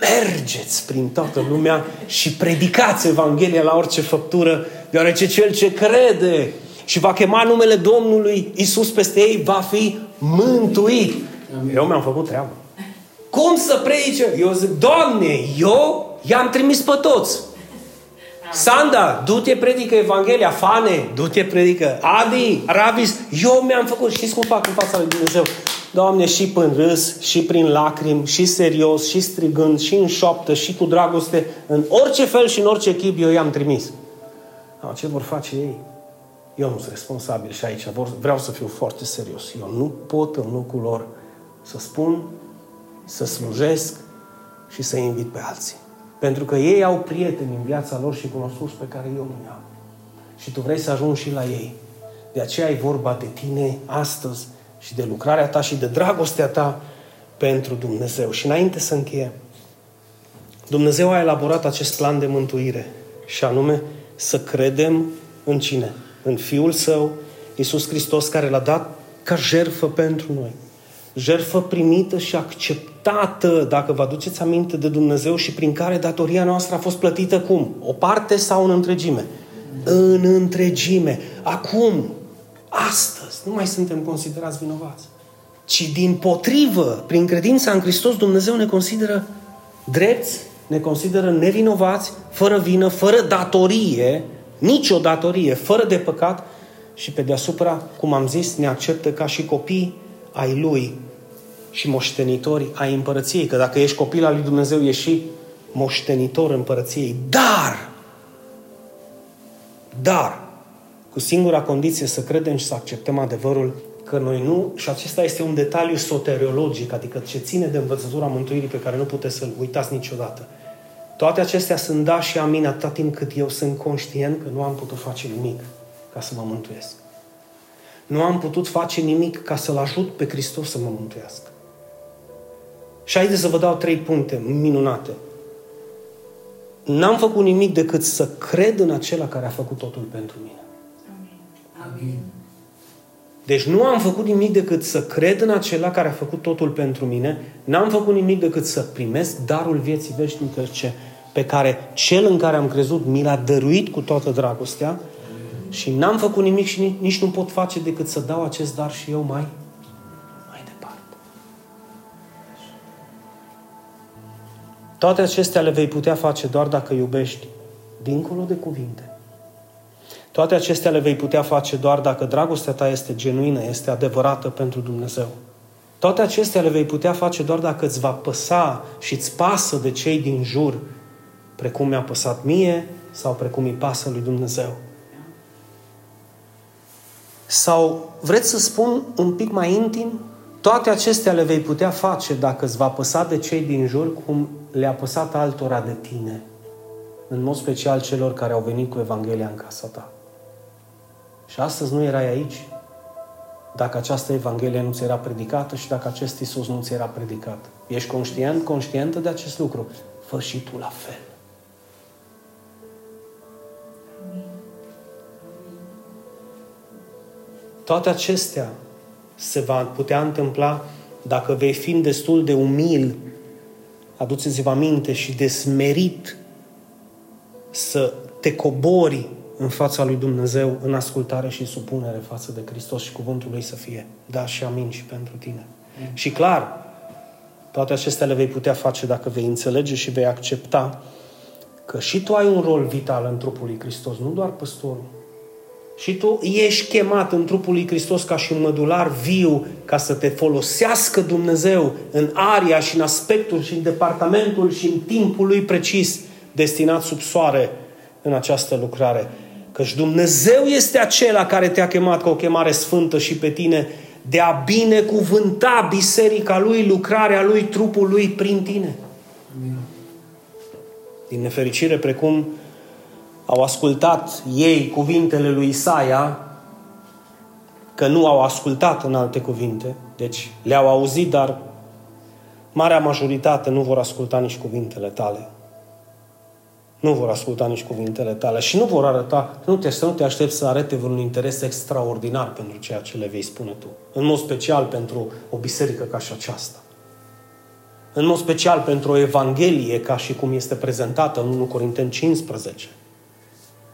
Mergeți prin toată lumea și predicați Evanghelia la orice făptură, deoarece cel ce crede și va chema numele Domnului Iisus peste ei va fi mântuit. Amin. Eu mi-am făcut treaba. Cum să predice? Eu zic, Doamne, eu i-am trimis pe toți. Sanda, du-te predică Evanghelia. Fane, du-te predică. Adi, Ravis, eu mi-am făcut. Știți cum fac în fața lui Dumnezeu? Doamne, și prin râs, și prin lacrimi, și serios, și strigând, și în șoaptă, și cu dragoste, în orice fel și în orice chip, eu i-am trimis. A, ce vor face ei? Eu nu sunt responsabil și aici vor, vreau să fiu foarte serios. Eu nu pot în locul lor să spun, să slujesc și să invit pe alții. Pentru că ei au prieteni în viața lor și cunoscuți pe care eu nu i-am. Și tu vrei să ajungi și la ei. De aceea e vorba de tine astăzi și de lucrarea ta și de dragostea ta pentru Dumnezeu. Și înainte să încheiem, Dumnezeu a elaborat acest plan de mântuire și anume să credem în cine? În Fiul Său, Iisus Hristos, care l-a dat ca jertfă pentru noi. Jertfă primită și acceptată, dacă vă aduceți aminte, de Dumnezeu și prin care datoria noastră a fost plătită cum? O parte sau în întregime? În întregime. Acum, astăzi, nu mai suntem considerați vinovați, ci dimpotrivă, prin credința în Hristos, Dumnezeu ne consideră drepți, ne consideră nevinovați, fără vină, fără datorie, nicio datorie, fără de păcat și pe deasupra, cum am zis, ne acceptă ca și copii ai Lui și moștenitori ai împărăției. Că dacă ești copil al lui Dumnezeu, ești și moștenitor împărăției. Dar! Dar! Cu singura condiție să credem și să acceptăm adevărul că noi nu, și acesta este un detaliu soteriologic, adică ce ține de învățătura mântuirii pe care nu puteți să-l uitați niciodată. Toate acestea sunt da și amin atâta timp cât eu sunt conștient că nu am putut face nimic ca să mă mântuiesc. Nu am putut face nimic ca să-L ajut pe Hristos să mă mântuiască. Și haideți să vă dau trei puncte minunate. N-am făcut nimic decât să cred în acela care a făcut totul pentru mine. Amin. Amin. Deci nu am făcut nimic decât să cred în acela care a făcut totul pentru mine. N-am făcut nimic decât să primesc darul vieții veșnice pe care cel în care am crezut mi l-a dăruit cu toată dragostea. Și n-am făcut nimic și nici, nici nu pot face decât să dau acest dar și eu mai, mai departe. Toate acestea le vei putea face doar dacă iubești dincolo de cuvinte. Toate acestea le vei putea face doar dacă dragostea ta este genuină, este adevărată pentru Dumnezeu. Toate acestea le vei putea face doar dacă îți va păsa și îți pasă de cei din jur, precum mi-a păsat mie sau precum îi pasă lui Dumnezeu. Sau, vreți să spun un pic mai intim, toate acestea le vei putea face dacă îți va păsa de cei din jur cum le-a păsat altora de tine. În mod special celor care au venit cu Evanghelia în casa ta. Și astăzi nu erai aici dacă această Evanghelie nu ți era predicată și dacă acest Iisus nu ți era predicat. Ești conștient, conștientă de acest lucru. Fă și tu la fel. Toate acestea se va putea întâmpla dacă vei fi destul de umil, aduceți-vă aminte, și de smerit să te cobori în fața lui Dumnezeu, în ascultare și în supunere față de Hristos și cuvântul lui să fie. Da și amin și pentru tine. Mm. Și clar, toate acestea le vei putea face dacă vei înțelege și vei accepta că și tu ai un rol vital în trupul lui Hristos, nu doar păstorul. Și tu ești chemat în trupul lui Hristos ca și un mădular viu ca să te folosească Dumnezeu în aria și în aspectul și în departamentul și în timpul lui precis destinat sub soare în această lucrare. Căci Dumnezeu este acela care te-a chemat ca o chemare sfântă și pe tine de a binecuvânta biserica lui, lucrarea lui, trupul lui prin tine. Din nefericire, precum au ascultat ei cuvintele lui Isaia, că nu au ascultat în alte cuvinte, deci le-au auzit, dar marea majoritate nu vor asculta nici cuvintele tale. Nu vor asculta nici cuvintele tale și nu vor arăta, nu te, să nu te aștepți să arete vreun interes extraordinar pentru ceea ce le vei spune tu. În mod special pentru o biserică ca și aceasta. În mod special pentru o evanghelie ca și cum este prezentată în întâi Corinteni cincisprezece.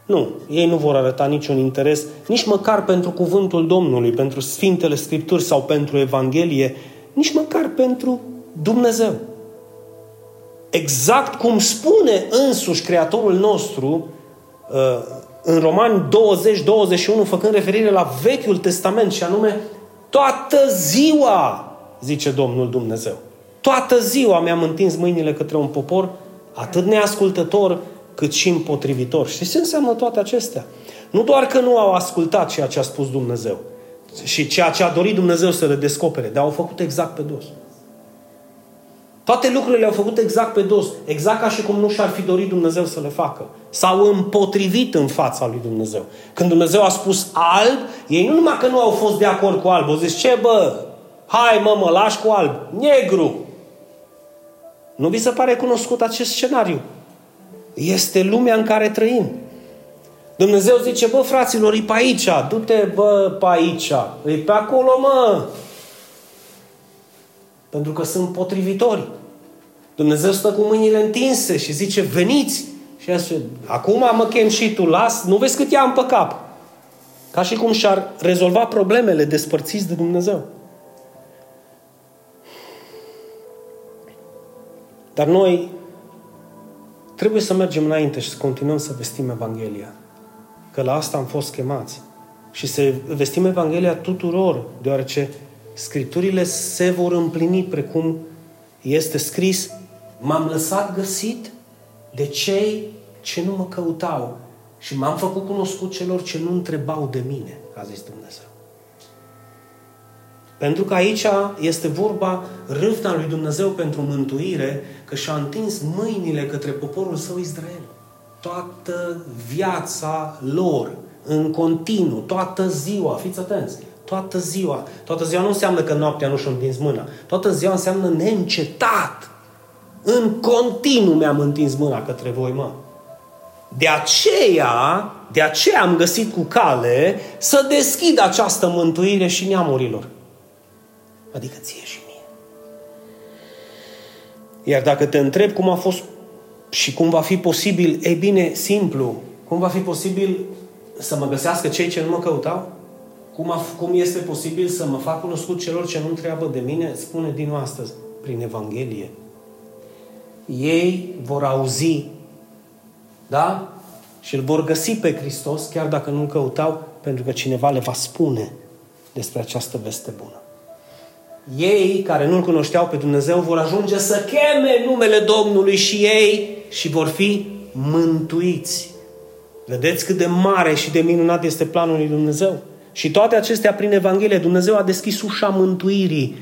Nu, ei nu vor arăta niciun interes, nici măcar pentru cuvântul Domnului, pentru Sfintele Scripturi sau pentru Evanghelie, nici măcar pentru Dumnezeu. Exact cum spune însuși Creatorul nostru în Romani douăzeci douăzeci și unu, făcând referire la Vechiul Testament, și anume, toată ziua, zice Domnul Dumnezeu, toată ziua mi-am întins mâinile către un popor atât neascultător cât și împotrivitor. Știți ce înseamnă toate acestea? Nu doar că nu au ascultat ceea ce a spus Dumnezeu și ceea ce a dorit Dumnezeu să le descopere, dar au făcut exact pe dos. Toate lucrurile le-au făcut exact pe dos, exact ca și cum nu și-ar fi dorit Dumnezeu să le facă. S-au împotrivit în fața lui Dumnezeu. Când Dumnezeu a spus alb, ei nu numai că nu au fost de acord cu alb, au zis, ce bă, hai mă, mă lași cu alb, negru. Nu vi se pare cunoscut acest scenariu? Este lumea în care trăim. Dumnezeu zice, bă, fraților, e pe aici, du-te, bă, pe aici, e pe acolo, mă. Pentru că sunt potrivitori. Dumnezeu stă cu mâinile întinse și zice, veniți. Și ea zice, acum mă chem și tu, las, nu vezi cât i-am pe cap. Ca și cum și-ar rezolva problemele despărțiți de Dumnezeu. Dar noi trebuie să mergem înainte și să continuăm să vestim Evanghelia. Că la asta am fost chemați. Și să vestim Evanghelia tuturor, deoarece Scripturile se vor împlini precum este scris. M-am lăsat găsit de cei ce nu mă căutau și m-am făcut cunoscut celor ce nu întrebau de mine, a zis Dumnezeu. Pentru că aici este vorba râvna lui Dumnezeu pentru mântuire, că și-a întins mâinile către poporul său Israel. Toată viața lor, în continuu, toată ziua, fiți atenți, toată ziua. Toată ziua nu înseamnă că noaptea nu și-a întins mâna. Toată ziua înseamnă neîncetat. În continuu mi-am întins mâna către voi, mă. De aceea, de aceea am găsit cu cale să deschid această mântuire și neamurilor. Adică ție și mie. Iar dacă te întreb cum a fost și cum va fi posibil, e bine, simplu, cum va fi posibil să mă găsească cei ce nu mă căutau? Cum, a, cum este posibil să mă fac cunoscut celor ce nu întreabă de mine? Spune din nou astăzi, prin Evanghelie. Ei vor auzi, da? Și îl vor găsi pe Hristos, chiar dacă nu-L căutau, pentru că cineva le va spune despre această veste bună. Ei, care nu-L cunoșteau pe Dumnezeu, vor ajunge să cheme numele Domnului și ei și vor fi mântuiți. Vedeți cât de mare și de minunat este planul lui Dumnezeu? Și toate acestea prin Evanghelie. Dumnezeu a deschis ușa mântuirii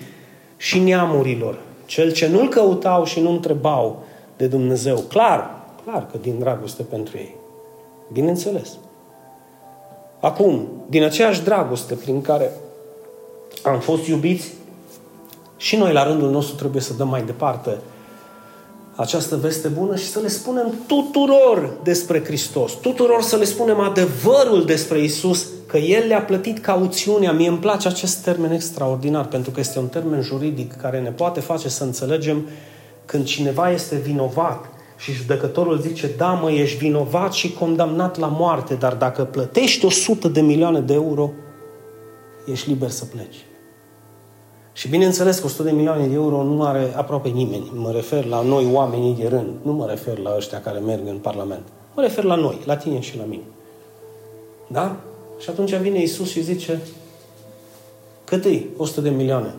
și neamurilor. Cel ce nu-L căutau și nu întrebau de Dumnezeu. Clar, clar că din dragoste pentru ei. Bineînțeles. Acum, din aceeași dragoste prin care am fost iubiți, și noi, la rândul nostru, trebuie să dăm mai departe această veste bună și să le spunem tuturor despre Hristos. Tuturor să le spunem adevărul despre Iisus, că El le-a plătit cauțiunea. Mie îmi place acest termen extraordinar, pentru că este un termen juridic care ne poate face să înțelegem când cineva este vinovat Și judecătorul zice, da, mă, ești vinovat și condamnat la moarte, dar dacă plătești o sută de milioane de euro, ești liber să pleci. Și bineînțeles că o sută de milioane de euro nu are aproape nimeni. Mă refer la noi, oamenii de rând. Nu mă refer la ăștia care merg în Parlament. Mă refer la noi, la tine și la mine. Da? Și atunci vine Iisus și zice, cât e? o sută de milioane.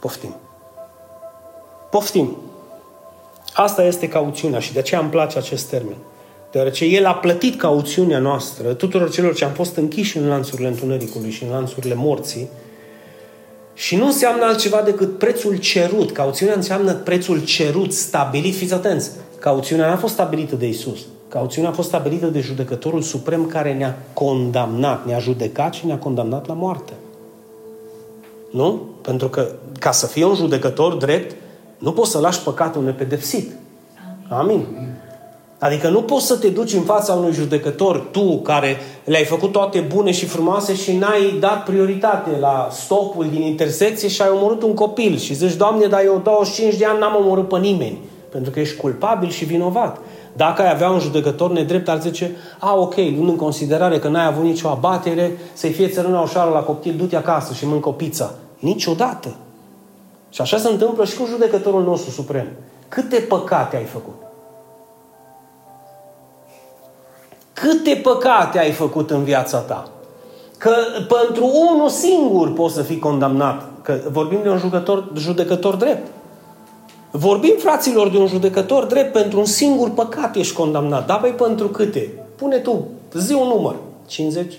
Poftim. Poftim. Asta este cauțiunea și de aceea îmi place acest termen. Deoarece El a plătit cauțiunea noastră tuturor celor ce am fost închiși în lanțurile întunericului și în lanțurile morții. Și nu înseamnă altceva decât prețul cerut. Cauțiunea înseamnă prețul cerut, stabilit. Fiți atenți, cauțiunea n-a fost stabilită de Iisus. Cauțiunea a fost stabilită de judecătorul suprem care ne-a condamnat, ne-a judecat și ne-a condamnat la moarte. Nu? Pentru că ca să fie un judecător drept, nu poți să lași păcatul nepedepsit. Amin. Amin. Adică nu poți să te duci în fața unui judecător, tu care le-ai făcut toate bune și frumoase și n-ai dat prioritate la stopul din intersecție și ai omorât un copil și zici, Doamne, dar eu douăzeci și cinci de ani n-am omorât pe nimeni, pentru că ești culpabil și vinovat. Dacă ai avea un judecător nedrept, ar zice, a, ok, luând în considerare că n-ai avut nicio abatere, să-i fie țărâna ușoară la copil, du-te acasă și mâncă o pizza. Niciodată. Și așa se întâmplă și cu judecătorul nostru suprem. Câte păcate ai făcut? Câte păcate ai făcut în viața ta? Că pentru unul singur poți să fii condamnat. Că vorbim de un judecător, judecător drept. Vorbim, fraților, de un judecător drept, pentru un singur păcat ești condamnat. Dar băi, pentru câte? Pune tu, zi un număr. cincizeci?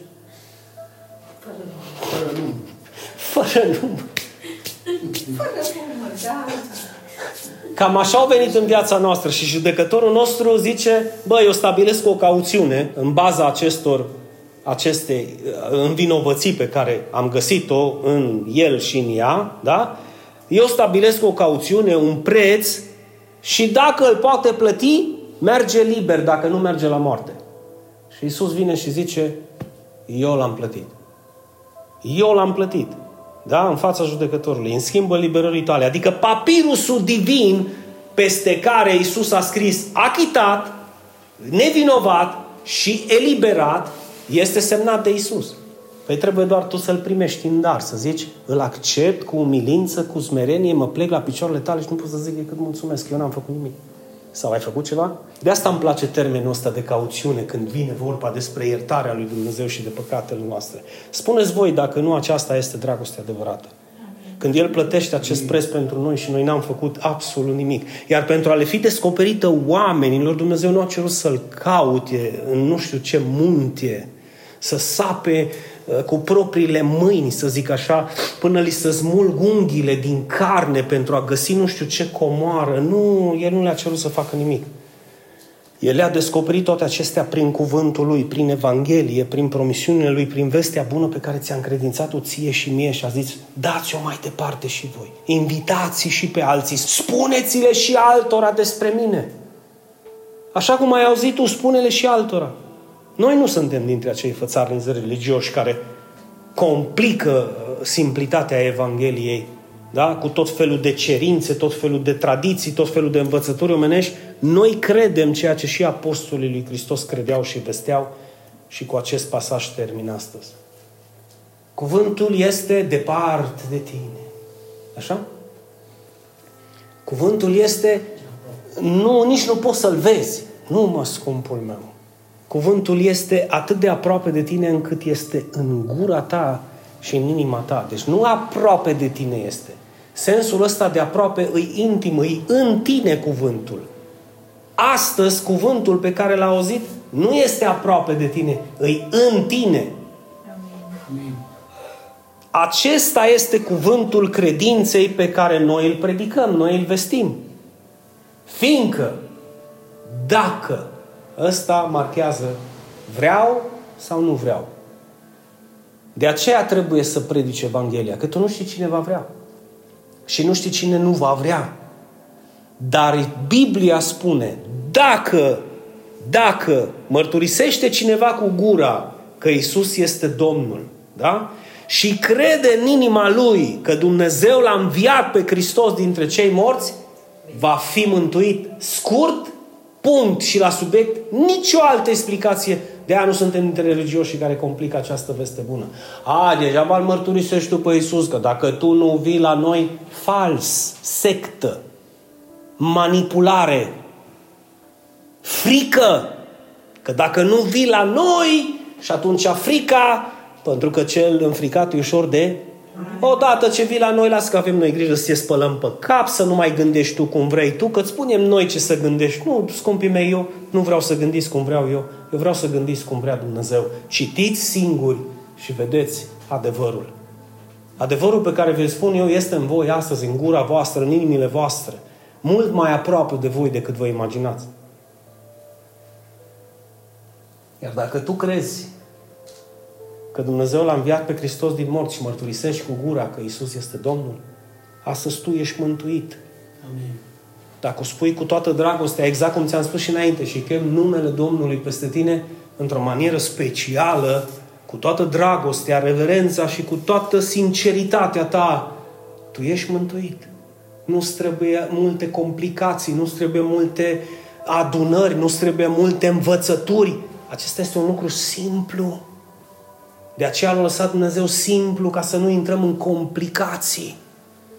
Fără număr. Fără număr. Fără număr, da. Cam așa au venit în viața noastră și judecătorul nostru zice, bă, eu stabilesc o cauțiune în baza acestor, aceste învinovății pe care am găsit-o în el și în ea, da? Eu stabilesc o cauțiune, un preț și dacă îl poate plăti, merge liber, dacă nu merge la moarte. Și Iisus vine și zice, eu l-am plătit. Eu l-am plătit. Da? În fața judecătorului, în schimbă liberării tale. Adică papirusul divin peste care Iisus a scris achitat, nevinovat și eliberat este semnat de Iisus. Păi trebuie doar tu să-l primești în dar, să zici, îl accept cu umilință, cu smerenie, mă plec la picioarele tale și nu pot să zic decât mulțumesc, eu n-am făcut nimic. Sau ai făcut ceva? De asta îmi place termenul ăsta de cauțiune când vine vorba despre iertarea lui Dumnezeu și de păcatele noastre. Spuneți voi dacă nu aceasta este dragoste adevărată. Când El plătește acest preț pentru noi și noi n-am făcut absolut nimic. Iar pentru a le fi descoperită oamenilor, Dumnezeu nu a cerut să-L caute în nu știu ce munte, să sape cu propriile mâini, să zic așa, până li se smulg unghiile din carne pentru a găsi nu știu ce comoară. Nu, El nu le-a cerut să facă nimic. El le-a descoperit toate acestea prin cuvântul Lui, prin Evanghelie, prin promisiunile Lui, prin vestea bună pe care ți-a încredințat-o ție și mie și a zis, dați-o mai departe și voi. Invitați și pe alții. Spuneți-le și altora despre mine. Așa cum ai auzit tu, spune-le și altora. Noi nu suntem dintre acei fățarnițări religioși care complică simplitatea Evangheliei, da? Cu tot felul de cerințe, tot felul de tradiții, tot felul de învățături omenești. Noi credem ceea ce și apostolii lui Hristos credeau și vesteau și cu acest pasaj termin astăzi. Cuvântul este departe de tine. Așa? Cuvântul este... Nu, nici nu poți să-l vezi. Nu, mă, scumpul meu. Cuvântul este atât de aproape de tine încât este în gura ta și în inima ta. Deci nu aproape de tine este. Sensul ăsta de aproape îi intim, îi în tine cuvântul. Astăzi cuvântul pe care l-a auzit nu este aproape de tine, îi în tine. Amin. Acesta este cuvântul credinței pe care noi îl predicăm, noi îl vestim. Fiindcă, dacă... Ăsta marchează vreau sau nu vreau. De aceea trebuie să predici Evanghelia, că tu nu știi cine va vrea. Și nu știi cine nu va vrea. Dar Biblia spune, dacă, dacă mărturisește cineva cu gura că Iisus este Domnul, da? Și crede în inima lui că Dumnezeu l-a înviat pe Hristos dintre cei morți, va fi mântuit. Scurt, punct și la subiect, nicio altă explicație. De aia nu suntem dintre religioșii care complică această veste bună. A, deja mai mărturisești tu pe Iisus că dacă tu nu vii la noi, fals, sectă, manipulare, frică, că dacă nu vii la noi, și atunci frica, pentru că cel înfricat e ușor de... Odată ce vii la noi, lasă că avem noi grijă să te spălăm pe cap, să nu mai gândești tu cum vrei tu, că îți spunem noi ce să gândești. Nu, scumpii mei, eu nu vreau să gândiți cum vreau eu, eu vreau să gândiți cum vrea Dumnezeu. Citiți singuri și vedeți adevărul. Adevărul pe care vi-l spun eu este în voi astăzi, în gura voastră, în inimile voastre, mult mai aproape de voi decât vă imaginați. Iar dacă tu crezi că Dumnezeu l-a înviat pe Hristos din morți și mărturisești cu gura că Iisus este Domnul, astăzi tu ești mântuit. Amin. Dacă o spui cu toată dragostea, exact cum ți-am spus și înainte, și chem numele Domnului peste tine într-o manieră specială, cu toată dragostea, reverența și cu toată sinceritatea ta, tu ești mântuit. Nu-ți trebuie multe complicații, nu-ți trebuie multe adunări, nu-ți trebuie multe învățături. Acesta este un lucru simplu. De aceea l-a lăsat Dumnezeu simplu ca să nu intrăm în complicații.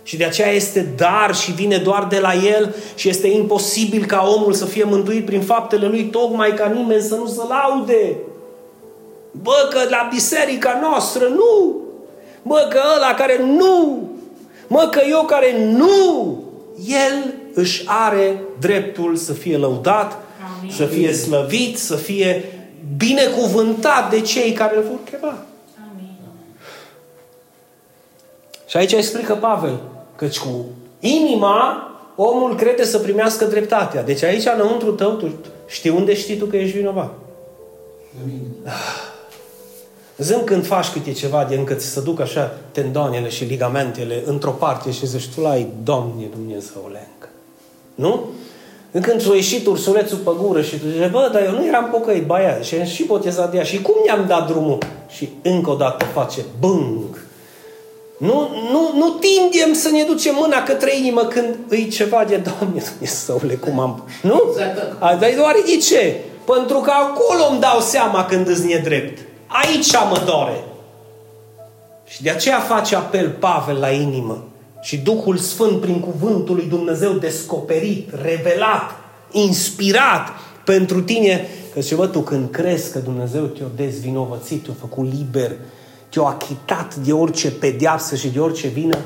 Și de aceea este dar și vine doar de la El și este imposibil ca omul să fie mântuit prin faptele lui, tocmai ca nimeni să nu se laude. Bă, că la biserica noastră nu! Bă, că ăla care nu! Mă, că eu care nu! El își are dreptul să fie lăudat, Amin. Să fie slăvit, să fie binecuvântat de cei care îl vor chema. Amin. Și aici explică Pavel, căci cu inima omul crede să primească dreptatea. Deci aici, înăuntru tău, tu știi unde știi tu că ești vinovat. Amin. Zâm când faci câte ceva de încă ți se duc așa tendonele și ligamentele într-o parte și zici, tu l-ai, Doamne Dumnezeule, încă. Nu? Când ți-a ieșit ursulețul pe gură și tu zici, bă, dar eu nu eram pocăit, baia, și și botezat de ea, și cum ne-am dat drumul? Și încă o dată face, bâng. Nu, nu, nu tindem să ne ducem mâna către inimă când îi ceva de, Doamne Dumnezeule, cum am... Nu? Dar doar de ce? Pentru că acolo îmi dau seama când îți nedrept. Aici mă dore. Și de aceea face apel Pavel la inimă. Și Duhul Sfânt prin cuvântul lui Dumnezeu descoperit, revelat, inspirat pentru tine. Că și bă, tu când crezi că Dumnezeu te-a dezvinovățit, te-a făcut liber, te-a achitat de orice pedeapsă și de orice vină,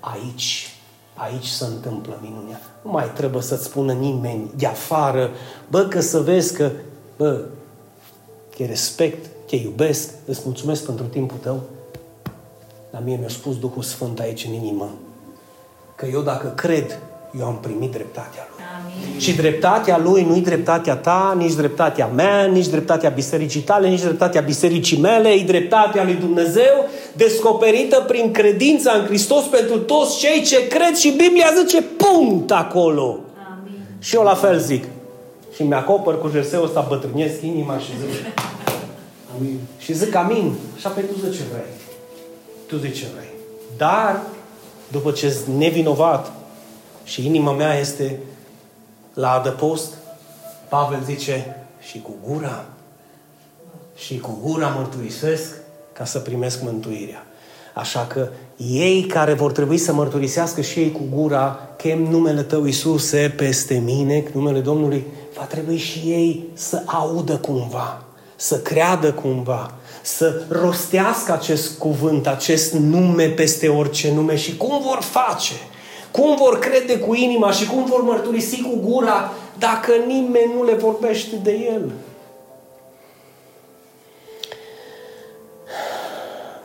aici, aici se întâmplă minunea. Nu mai trebuie să-ți spună nimeni de afară, bă, că să vezi că, bă, te respect, te iubesc, îți mulțumesc pentru timpul tău. La mie mi-a spus Duhul Sfânt aici în inimă că eu dacă cred, eu am primit dreptatea Lui. Amin. Și dreptatea Lui nu-i dreptatea ta, nici dreptatea mea, nici dreptatea bisericii tale, nici dreptatea bisericii mele, e dreptatea Lui Dumnezeu descoperită prin credința în Hristos pentru toți cei ce cred și Biblia zice punct acolo. Amin. Și eu la fel zic. Și mi-acopăr cu jerseul ăsta, bătrânesc inima și zic amin. Și zic amin. Așa pe tu zice vrei. Tu de ce vrei. Dar, după ce ești nevinovat și inima mea este la adăpost, Pavel zice, și cu gura, și cu gura mărturisesc ca să primesc mântuirea. Așa că ei care vor trebui să mărturisească și ei cu gura, chem numele Tău, Iisuse, peste mine, numele Domnului, va trebui și ei să audă cumva, să creadă cumva, să rostească acest cuvânt, acest nume peste orice nume și cum vor face, cum vor crede cu inima și cum vor mărturisi cu gura dacă nimeni nu le vorbește de El.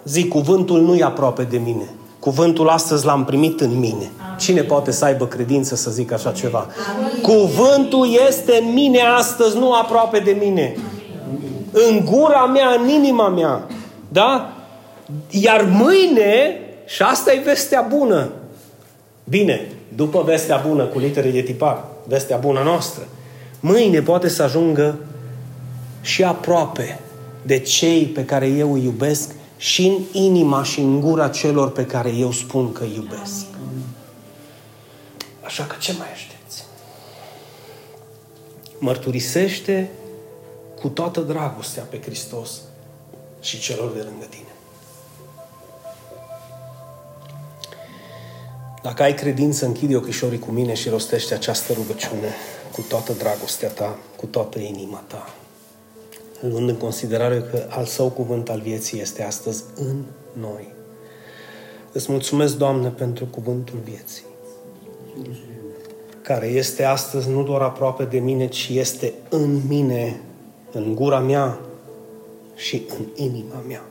Zic, cuvântul nu e aproape de mine. Cuvântul astăzi l-am primit în mine. Cine poate să aibă credință să zică așa ceva? Cuvântul este în mine astăzi, nu aproape de mine. În gura mea, în inima mea. Da? Iar mâine, și asta e vestea bună. Bine, după vestea bună, cu litere de tipar, vestea bună noastră, mâine poate să ajungă și aproape de cei pe care eu îi iubesc și în inima și în gura celor pe care eu spun că îi iubesc. Așa că ce mai aștepți? mărturisește cu toată dragostea pe Hristos și celor de lângă tine. Dacă ai credință, închide ochișorii cu mine și rostește această rugăciune cu toată dragostea ta, cu toată inima ta, luând în considerare că al Său cuvânt al vieții este astăzi în noi. Îți mulțumesc, Doamne, pentru cuvântul vieții, care este astăzi nu doar aproape de mine, ci este în mine, în gura mea și în inima mea.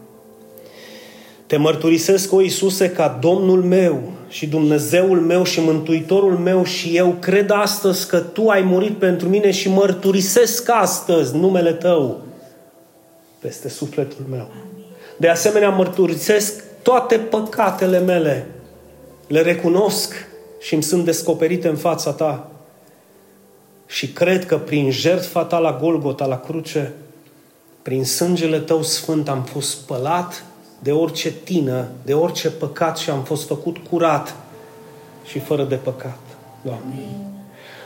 Te mărturisesc, o Iisuse, ca Domnul meu și Dumnezeul meu și Mântuitorul meu și eu cred astăzi că Tu ai murit pentru mine și mărturisesc astăzi numele Tău peste sufletul meu. De asemenea, mărturisesc toate păcatele mele. Le recunosc și îmi sunt descoperite în fața Ta. Și cred că prin jertfa Ta la Golgota, la cruce, prin sângele Tău sfânt am fost spălat de orice tină, de orice păcat și am fost făcut curat și fără de păcat, Doamne. Amin.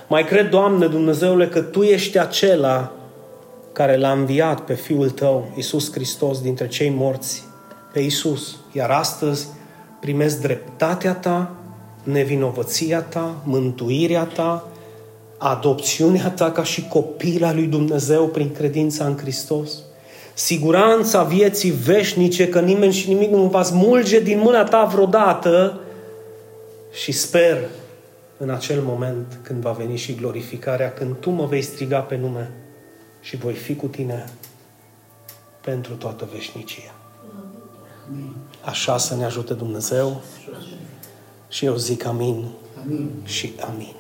Mai cred, Doamne Dumnezeule, că Tu ești acela care l-a înviat pe Fiul Tău, Iisus Hristos, dintre cei morți, pe Iisus. Iar astăzi primesc dreptatea Ta, nevinovăția Ta, mântuirea Ta, adopțiunea Ta ca și copil al lui Dumnezeu prin credința în Hristos. Siguranța vieții veșnice, că nimeni și nimic nu va smulge din mâna Ta vreodată și sper în acel moment când va veni și glorificarea, când Tu mă vei striga pe nume și voi fi cu Tine pentru toată veșnicia. Așa să ne ajute Dumnezeu și eu zic amin, amin. Și amin.